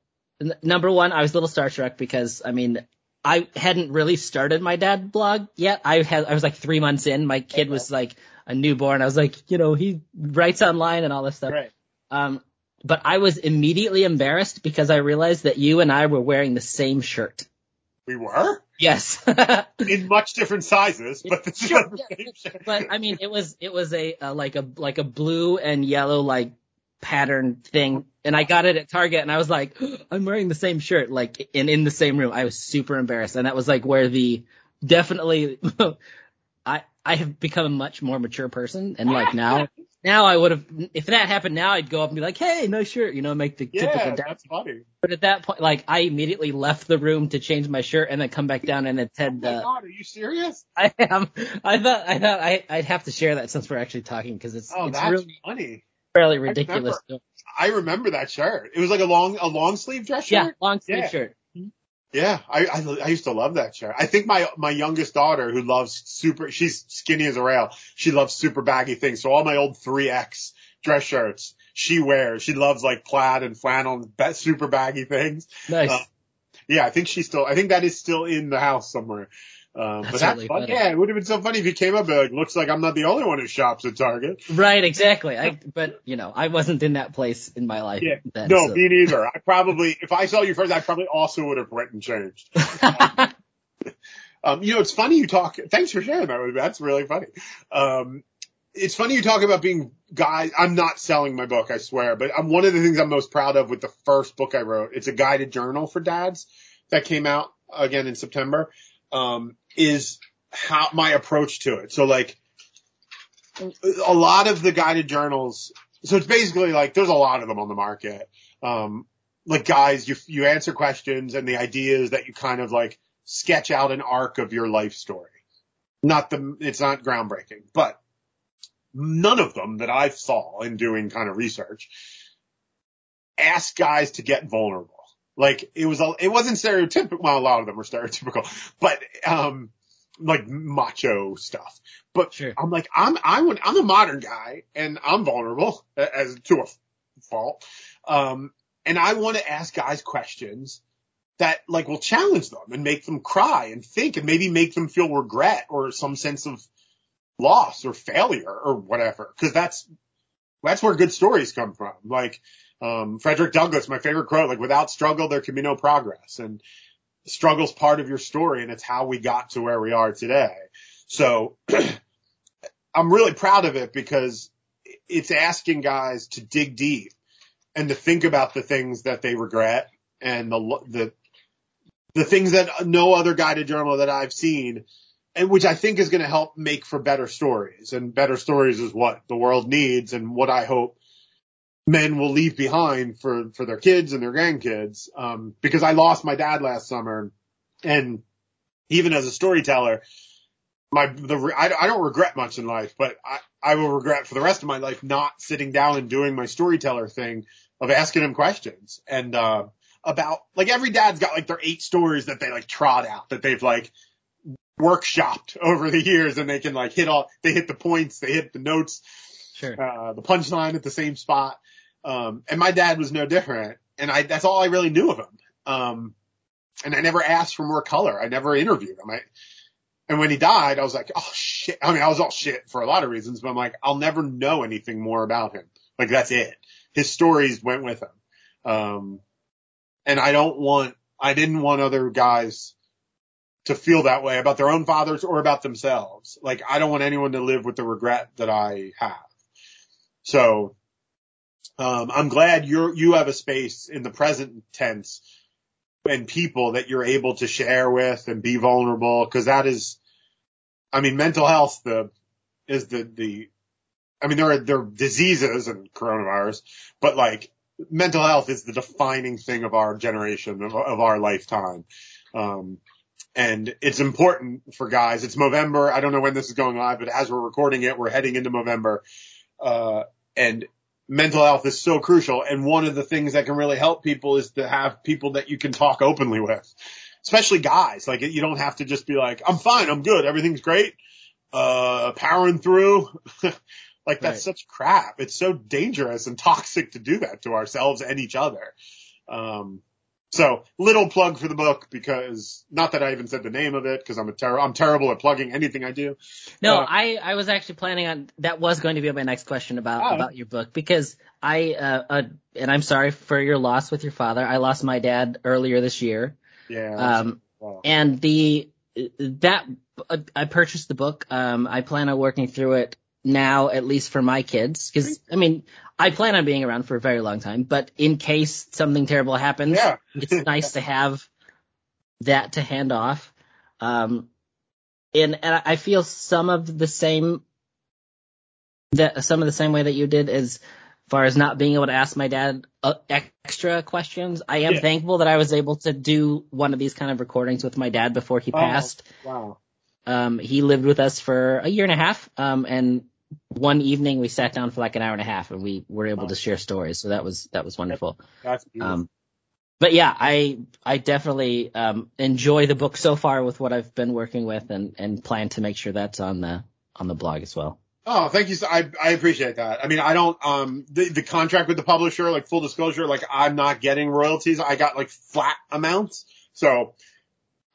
n- number one, I was a little starstruck because, I mean, I hadn't really started my dad blog yet. I had, I was like three months in. My kid was like a newborn. I was like, you know, he writes online and all this stuff. Right. Um, But I was immediately embarrassed because I realized that you and I were wearing the same shirt. We were? Yes. In much different sizes, but the sure, yeah. same shirt. But I mean, it was, it was a, uh, like a, like a blue and yellow, like pattern thing. And I got it at Target and I was like, oh, I'm wearing the same shirt, like in, in the same room. I was super embarrassed. And that was like where the definitely, I, I have become a much more mature person. And like now, Now I would have, if that happened now, I'd go up and be like, hey, nice shirt, you know, make the yeah, typical dad. That's funny. But at that point, like, I immediately left the room to change my shirt and then come back down and attend. Oh my uh, God, are you serious? I am. I thought, I thought I, I'd have to share that since we're actually talking because it's, oh, it's that's really funny. Fairly ridiculous. I remember, I remember that shirt. It was like a long, a long sleeve dress shirt? Yeah, long sleeve yeah. shirt. Yeah, I, I I used to love that shirt. I think my my youngest daughter, who loves super, she's skinny as a rail. She loves super baggy things. So all my old three X dress shirts she wears. She loves like plaid and flannel and super baggy things. Nice. Uh, yeah, I think she's still. I think that is still in the house somewhere. Uh, but that's fun. Yeah, it would have been so funny if you came up and like, looks like I'm not the only one who shops at Target. Right, exactly. I, but, you know, I wasn't in that place in my life. Yeah. Then, no, so. Me neither. I probably, if I saw you first, I probably also would have went and changed. um, um, you know, it's funny you talk. Thanks for sharing that. That's really funny. Um, it's funny you talk about being guys. I'm not selling my book, I swear, but I'm one of the things I'm most proud of with the first book I wrote. It's a guided journal for dads that came out again in September. Um, is how my approach to it. So like a lot of the guided journals. So it's basically like there's a lot of them on the market. Um, like guys, you, you answer questions and the idea is that you kind of like sketch out an arc of your life story. Not the, it's not groundbreaking, but none of them that I saw in doing kind of research ask guys to get vulnerable. Like it was, it wasn't stereotypical. Well, a lot of them were stereotypical, but, um, like macho stuff. But sure. I'm like, I'm, I'm, I'm a modern guy and I'm vulnerable as to a fault. Um, and I want to ask guys questions that like will challenge them and make them cry and think and maybe make them feel regret or some sense of loss or failure or whatever. Cause that's, that's where good stories come from. Like, Um, Frederick Douglass, my favorite quote, like without struggle, there can be no progress, and struggle's part of your story. And it's how we got to where we are today. So I'm really proud of it because it's asking guys to dig deep and to think about the things that they regret and the, the, the things that no other guided journal that I've seen, and which I think is going to help make for better stories, and better stories is what the world needs and what I hope men will leave behind for, for their kids and their grandkids. Um, because I lost my dad last summer, and even as a storyteller, my, the, I, I don't regret much in life, but I, I will regret for the rest of my life not sitting down and doing my storyteller thing of asking him questions and, uh, about like every dad's got like their eight stories that they like trot out that they've like workshopped over the years, and they can like hit all, they hit the points, they hit the notes, sure. uh, the punchline at the same spot. Um, and my dad was no different, and I, that's all I really knew of him. Um, and I never asked for more color. I never interviewed him. I, and when he died, I was like, oh shit. I mean, I was all shit for a lot of reasons, but I'm like, I'll never know anything more about him. Like that's it. His stories went with him. Um, and I don't want, I didn't want other guys to feel that way about their own fathers or about themselves. Like I don't want anyone to live with the regret that I have. So. Um, I'm glad you're, you have a space in the present tense and people that you're able to share with and be vulnerable. Cause that is, I mean, mental health, the, is the, the, I mean, there are, there are diseases and coronavirus, but like mental health is the defining thing of our generation, of, of our lifetime. Um, and it's important for guys. It's Movember. I don't know when this is going live, but as we're recording it, we're heading into Movember. Uh, and, Mental health is so crucial, and one of the things that can really help people is to have people that you can talk openly with, especially guys. Like, you don't have to just be like, I'm fine, I'm good, everything's great, uh, powering through. Like, that's right. Such crap. It's so dangerous and toxic to do that to ourselves and each other. Um, so little plug for the book, because not that I even said the name of it, because I'm a ter- I'm terrible at plugging anything I do. No, uh, I, I was actually planning on that was going to be my next question about, oh. about your book, because I uh, uh and I'm sorry for your loss with your father. I lost my dad earlier this year. Yeah. Um, wow. And the that uh, I purchased the book. Um, I plan on working through it now, at least for my kids, because I mean. I plan on being around for a very long time, but in case something terrible happens, yeah. It's nice to have that to hand off. Um, and, and I feel some of the same, that some of the same way that you did as far as not being able to ask my dad uh, extra questions. I am yeah. thankful that I was able to do one of these kind of recordings with my dad before he oh, passed. Wow. Um, he lived with us for a year and a half. Um, and, One evening we sat down for like an hour and a half, and we were able to share stories. So that was that was wonderful. That's beautiful. Um, but yeah, I I definitely um, enjoy the book so far with what I've been working with, and, and plan to make sure that's on the on the blog as well. Oh, thank you. So, I I appreciate that. I mean, I don't um the, the contract with the publisher, like full disclosure, like I'm not getting royalties. I got like flat amounts. So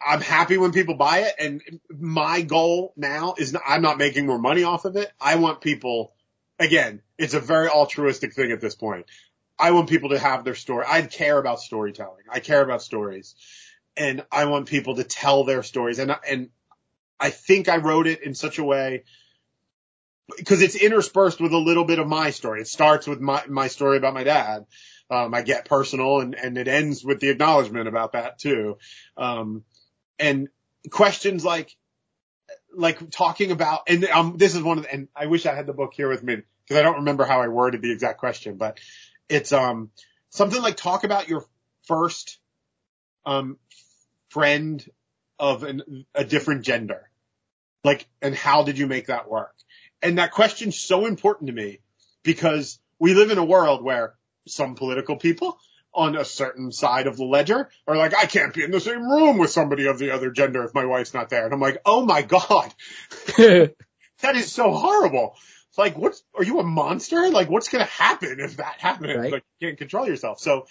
I'm happy when people buy it, and my goal now is not, I'm not making more money off of it. I want people, again, it's a very altruistic thing at this point. I want people to have their story. I care about storytelling. I care about stories, and I want people to tell their stories. And and I think I wrote it in such a way because it's interspersed with a little bit of my story. It starts with my my story about my dad. Um, I get personal, and and it ends with the acknowledgement about that too. Um, And questions like, like talking about, and um, this is one of the, and I wish I had the book here with me because I don't remember how I worded the exact question, but it's, um, something like talk about your first, um, friend of an, a different gender. Like, and how did you make that work? And that question's so important to me because we live in a world where some political people on a certain side of the ledger or like, I can't be in the same room with somebody of the other gender if my wife's not there. And I'm like, oh my God, that is so horrible. It's like, what's, are you a monster? Like, what's going to happen if that happens? Right. Like, you can't control yourself. So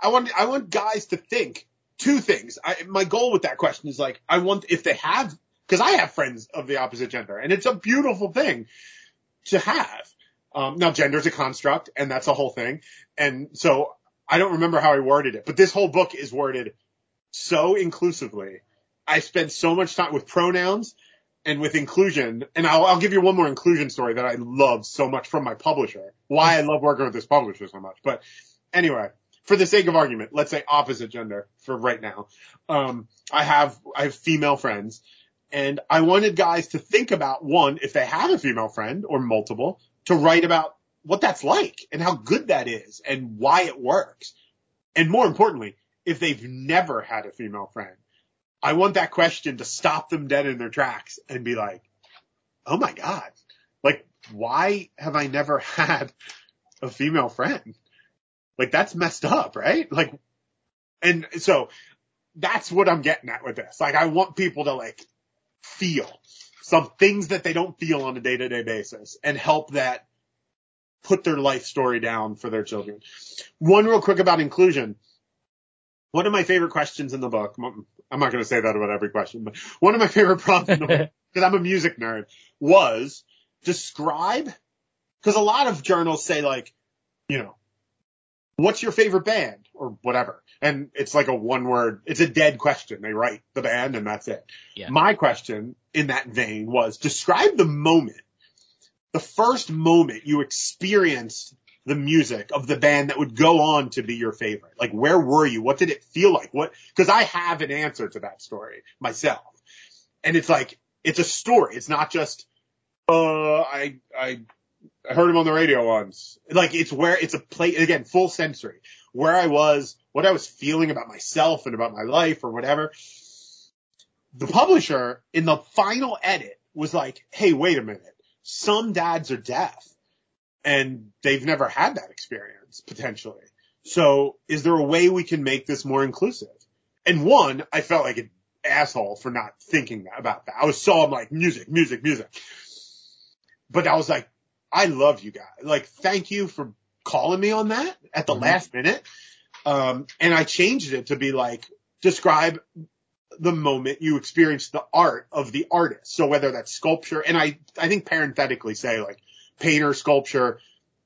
I want, I want guys to think two things. I, my goal with that question is like, I want, if they have, cause I have friends of the opposite gender and it's a beautiful thing to have. Um, now gender is a construct and that's a whole thing. And so I don't remember how I worded it, but this whole book is worded so inclusively. I spent so much time with pronouns and with inclusion. And I'll, I'll give you one more inclusion story that I love so much from my publisher, why I love working with this publisher so much. But anyway, for the sake of argument, let's say opposite gender for right now. Um, I have, I have female friends, and I wanted guys to think about, one, if they have a female friend or multiple, to write about what that's like and how good that is and why it works. And more importantly, if they've never had a female friend, I want that question to stop them dead in their tracks and be like, oh my God, like, why have I never had a female friend? Like, that's messed up, right? Like, and so that's what I'm getting at with this. Like, I want people to like feel some things that they don't feel on a day-to-day basis and help that put their life story down for their children. One real quick about inclusion. One of my favorite questions in the book, I'm not going to say that about every question, but one of my favorite prompts in the book, because I'm a music nerd, was describe, because a lot of journals say like, you know, what's your favorite band or whatever. And it's like a one word, it's a dead question. They write the band and that's it. Yeah. My question in that vein was describe the moment the first moment you experienced the music of the band that would go on to be your favorite. Like, where were you? What did it feel like? What? Because I have an answer to that story myself. And it's like, it's a story. It's not just, uh, I, I heard him on the radio once. Like, it's where it's a play, again, full sensory, where I was, what I was feeling about myself and about my life or whatever. The publisher in the final edit was like, hey, wait a minute. Some dads are deaf and they've never had that experience potentially. So is there a way we can make this more inclusive? And one, I felt like an asshole for not thinking about that. I was so I'm like music, music, music. But I was like, I love you guys. Like, thank you for calling me on that at the mm-hmm. last minute. Um, and I changed it to be like, describe the moment you experience the art of the artist. So whether that's sculpture, and I, I think parenthetically say like painter, sculpture,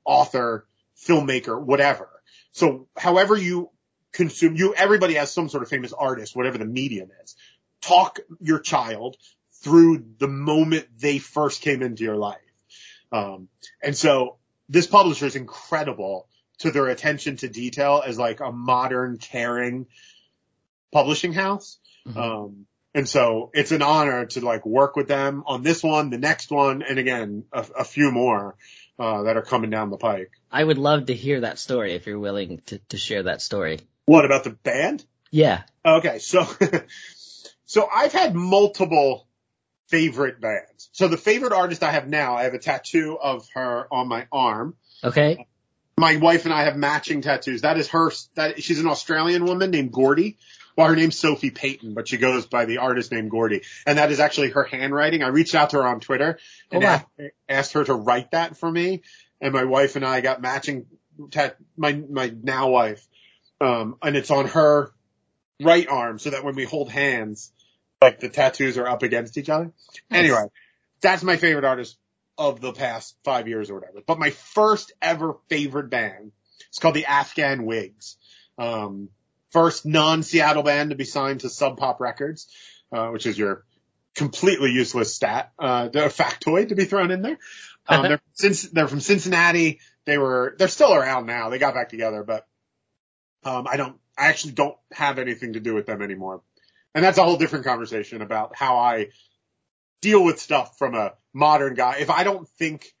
author, filmmaker, whatever. So however you consume, you, everybody has some sort of famous artist, whatever the medium is. Talk your child through the moment they first came into your life. Um, and so this publisher is incredible to their attention to detail as like a modern, caring publishing house. Mm-hmm. Um, and so it's an honor to like work with them on this one, the next one, and again, a, a few more, uh, that are coming down the pike. I would love to hear that story if you're willing to, to share that story. What about the band? Yeah. Okay. So, so I've had multiple favorite bands. So the favorite artist I have now, I have a tattoo of her on my arm. Okay. My wife and I have matching tattoos. That is her, that she's an Australian woman named Gordy. Well, her name's Sophie Payton, but she goes by the artist named Gordy. And that is actually her handwriting. I reached out to her on Twitter and oh, wow. asked, asked her to write that for me. And my wife and I got matching tat- my, my now wife. Um, and it's on her right arm so that when we hold hands, like the tattoos are up against each other. Nice. Anyway, that's my favorite artist of the past five years or whatever. But my first ever favorite band is called the Afghan Wigs. Um, first non-Seattle band to be signed to Sub Pop Records, uh, which is your completely useless stat, uh, a factoid to be thrown in there. Um, they're, since they're from Cincinnati. They were, they're still around now. They got back together, but, um, I don't, I actually don't have anything to do with them anymore. And that's a whole different conversation about how I deal with stuff from a modern guy. If I don't think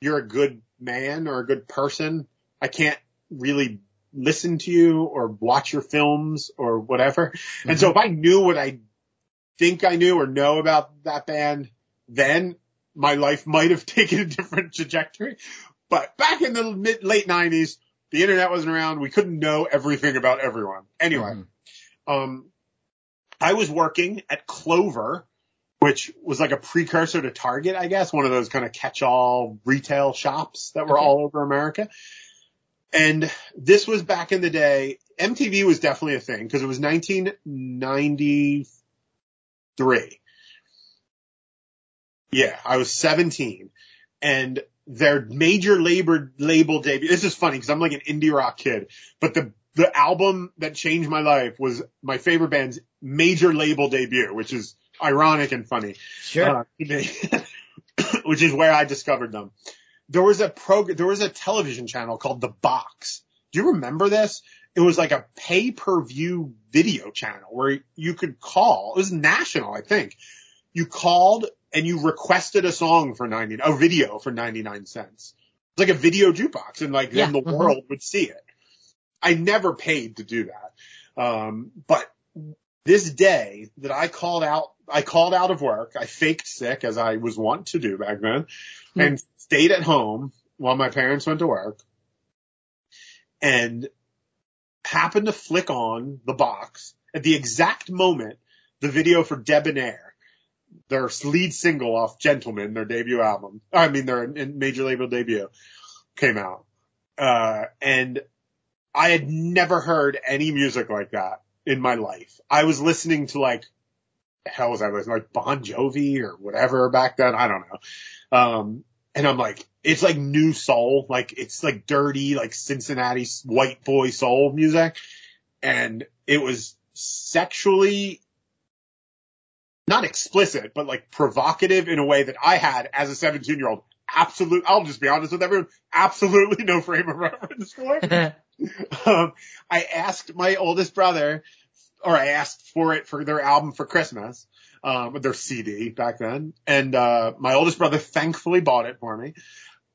you're a good man or a good person, I can't really listen to you or watch your films or whatever. Mm-hmm. And so if I knew what I think I knew or know about that band, then my life might have taken a different trajectory. But back in the mid, late nineties, the internet wasn't around. We couldn't know everything about everyone. Anyway, mm-hmm. um, I was working at Clover, which was like a precursor to Target, I guess, one of those kind of catch-all retail shops that were okay. all over America. And this was back in the day. M T V was definitely a thing because it was nineteen ninety-three. Yeah, I was seventeen. And their major labor label debut. This is funny because I'm like an indie rock kid, but the the album that changed my life was my favorite band's major label debut, which is ironic and funny. Sure. Uh, which is where I discovered them. There was a prog- there was a television channel called The Box. Do you remember this? It was like a pay-per-view video channel where you could call. It was national, I think. You called and you requested a song for ninety, a video for ninety-nine cents. It's like a video jukebox, and like yeah. then the mm-hmm. world would see it. I never paid to do that. Um, but this day that I called out, I called out of work. I faked sick as I was wont to do back then mm-hmm. and stayed at home while my parents went to work and happened to flick on The Box at the exact moment the video for Debonair, their lead single off Gentlemen, their debut album, I mean, their major label debut, came out. Uh, and I had never heard any music like that in my life. I was listening to like, the hell was I listening? Like Bon Jovi or whatever back then. I don't know. Um, and I'm like, it's like new soul. Like it's like dirty, like Cincinnati white boy soul music. And it was sexually not explicit, but like provocative in a way that I had as a seventeen year old. Absolute, I'll just be honest with everyone. Absolutely no frame of reference for it. um, I asked my oldest brother, or I asked for it for their album for Christmas, um, their C D back then. And, uh, my oldest brother thankfully bought it for me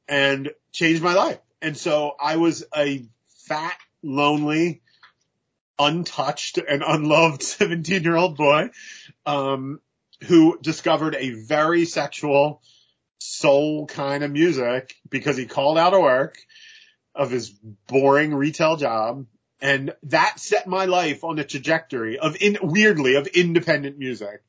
and changed my life. And so I was a fat, lonely, untouched and unloved seventeen-year-old boy um who discovered a very sexual soul kind of music because he called out of work of his boring retail job, and that set my life on a trajectory of in weirdly of independent music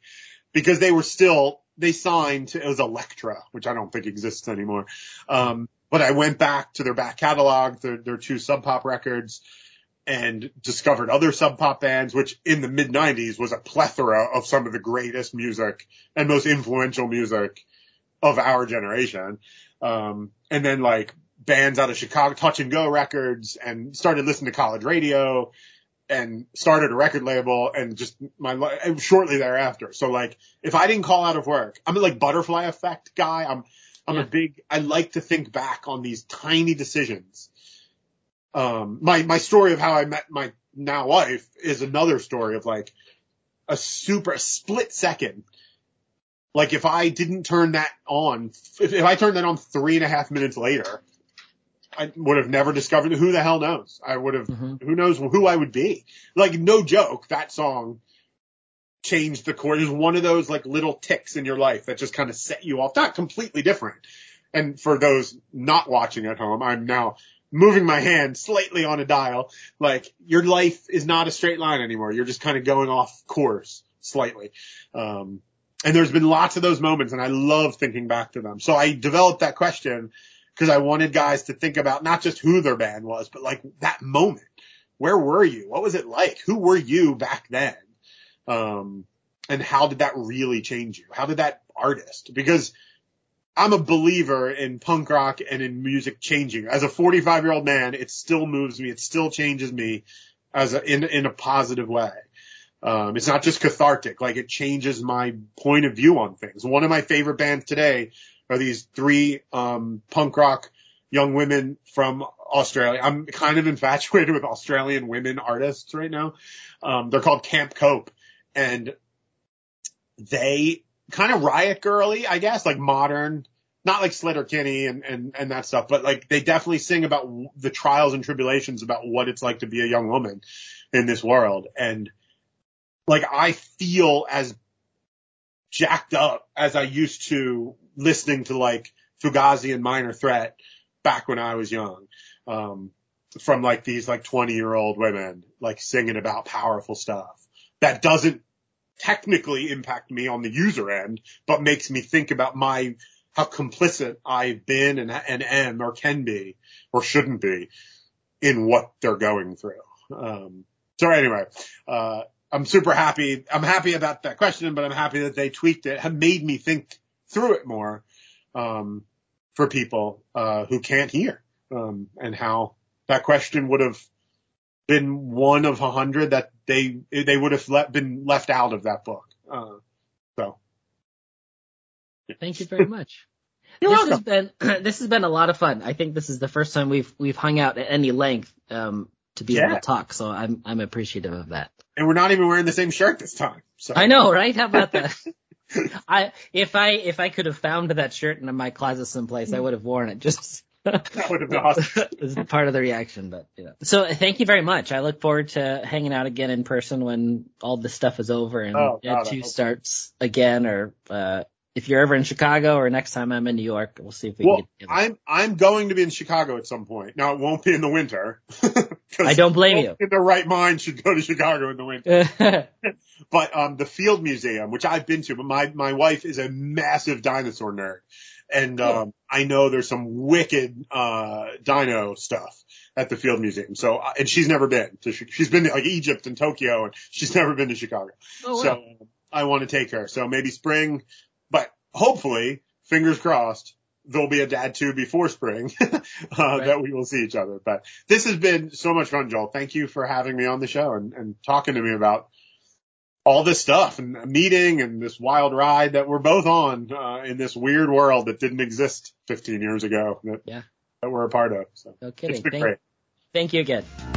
because they were still they signed to it was Elektra, which I don't think exists anymore. Um but I went back to their back catalog, their, their two Sub Pop records, and discovered other Sub Pop bands, which in the mid nineties was a plethora of some of the greatest music and most influential music of our generation. Um, and then like bands out of Chicago, Touch and Go Records, and started listening to college radio and started a record label and just my life shortly thereafter. So like if I didn't call out of work, I'm a like butterfly effect guy. I'm, I'm yeah. a big, I like to think back on these tiny decisions. Um, my, my story of how I met my now wife is another story of like a super a split second. Like if I didn't turn that on, if, if I turned that on three and a half minutes later, I would have never discovered. Who the hell knows? I would have, mm-hmm. who knows who I would be? Like no joke. That song changed the course. It was one of those like little ticks in your life that just kind of set you off. Not completely different. And for those not watching at home, I'm now moving my hand slightly on a dial, like your life is not a straight line anymore. You're just kind of going off course slightly. Um, and there's been lots of those moments, and I love thinking back to them. So I developed that question because I wanted guys to think about not just who their band was, but like that moment. where were you? What was it like? Who were you back then? Um, and how did that really change you? How did that artist? Because I'm a believer in punk rock and in music changing. As a forty-five-year-old man, it still moves me. It still changes me as a, in in a positive way. Um, it's not just cathartic. Like, it changes my point of view on things. One of my favorite bands today are these three um punk rock young women from Australia. I'm kind of infatuated with Australian women artists right now. Um, they're called Camp Cope, and they kind of riot girly, I guess, like modern, not like Sleater-Kinney and, and, and that stuff, but like they definitely sing about the trials and tribulations about what it's like to be a young woman in this world. And like, I feel as jacked up as I used to listening to like Fugazi and Minor Threat back when I was young, um, from like these like twenty year old women, like singing about powerful stuff that doesn't technically impact me on the user end, but makes me think about my, how complicit I've been and, and am or can be or shouldn't be in what they're going through. Um, so anyway, uh, I'm super happy. I'm happy about that question, but I'm happy that they tweaked it, have made me think through it more, um, for people, uh, who can't hear, um, and how that question would have been one of a hundred that they, they would have le- been left out of that book. Uh, so. Yeah. Thank you very much. You're this welcome. Has been, this has been a lot of fun. I think this is the first time we've, we've hung out at any length, um, to be yeah. able to talk. So I'm, I'm appreciative of that. And we're not even wearing the same shirt this time. So. I know, right? How about that? I, if I, if I could have found that shirt in my closet someplace, I would have worn it. Just that would have been awesome. It's part of the reaction, but you know. So thank you very much. I look forward to hanging out again in person when all this stuff is over and oh, Dad two okay. starts again, or uh, if you're ever in Chicago, or next time I'm in New York, we'll see if we well, can get together. I'm, I'm going to be in Chicago at some point. Now, it won't be in the winter. I don't blame you. In the right mind should go to Chicago in the winter. But um, the Field Museum, which I've been to, but my, my wife is a massive dinosaur nerd. And um, I know there's some wicked uh dino stuff at the Field Museum. So, and she's never been to, she's been to like Egypt and Tokyo, and she's never been to Chicago. Oh, wow. So I want to take her. So maybe spring, but hopefully, fingers crossed, there'll be a Dad two before spring uh, right. that we will see each other. But this has been so much fun, Joel. Thank you for having me on the show and, and talking to me about all this stuff and a meeting and this wild ride that we're both on uh, in this weird world that didn't exist fifteen years ago that, yeah. that we're a part of. So no kidding. It's been thank, great. Thank you again.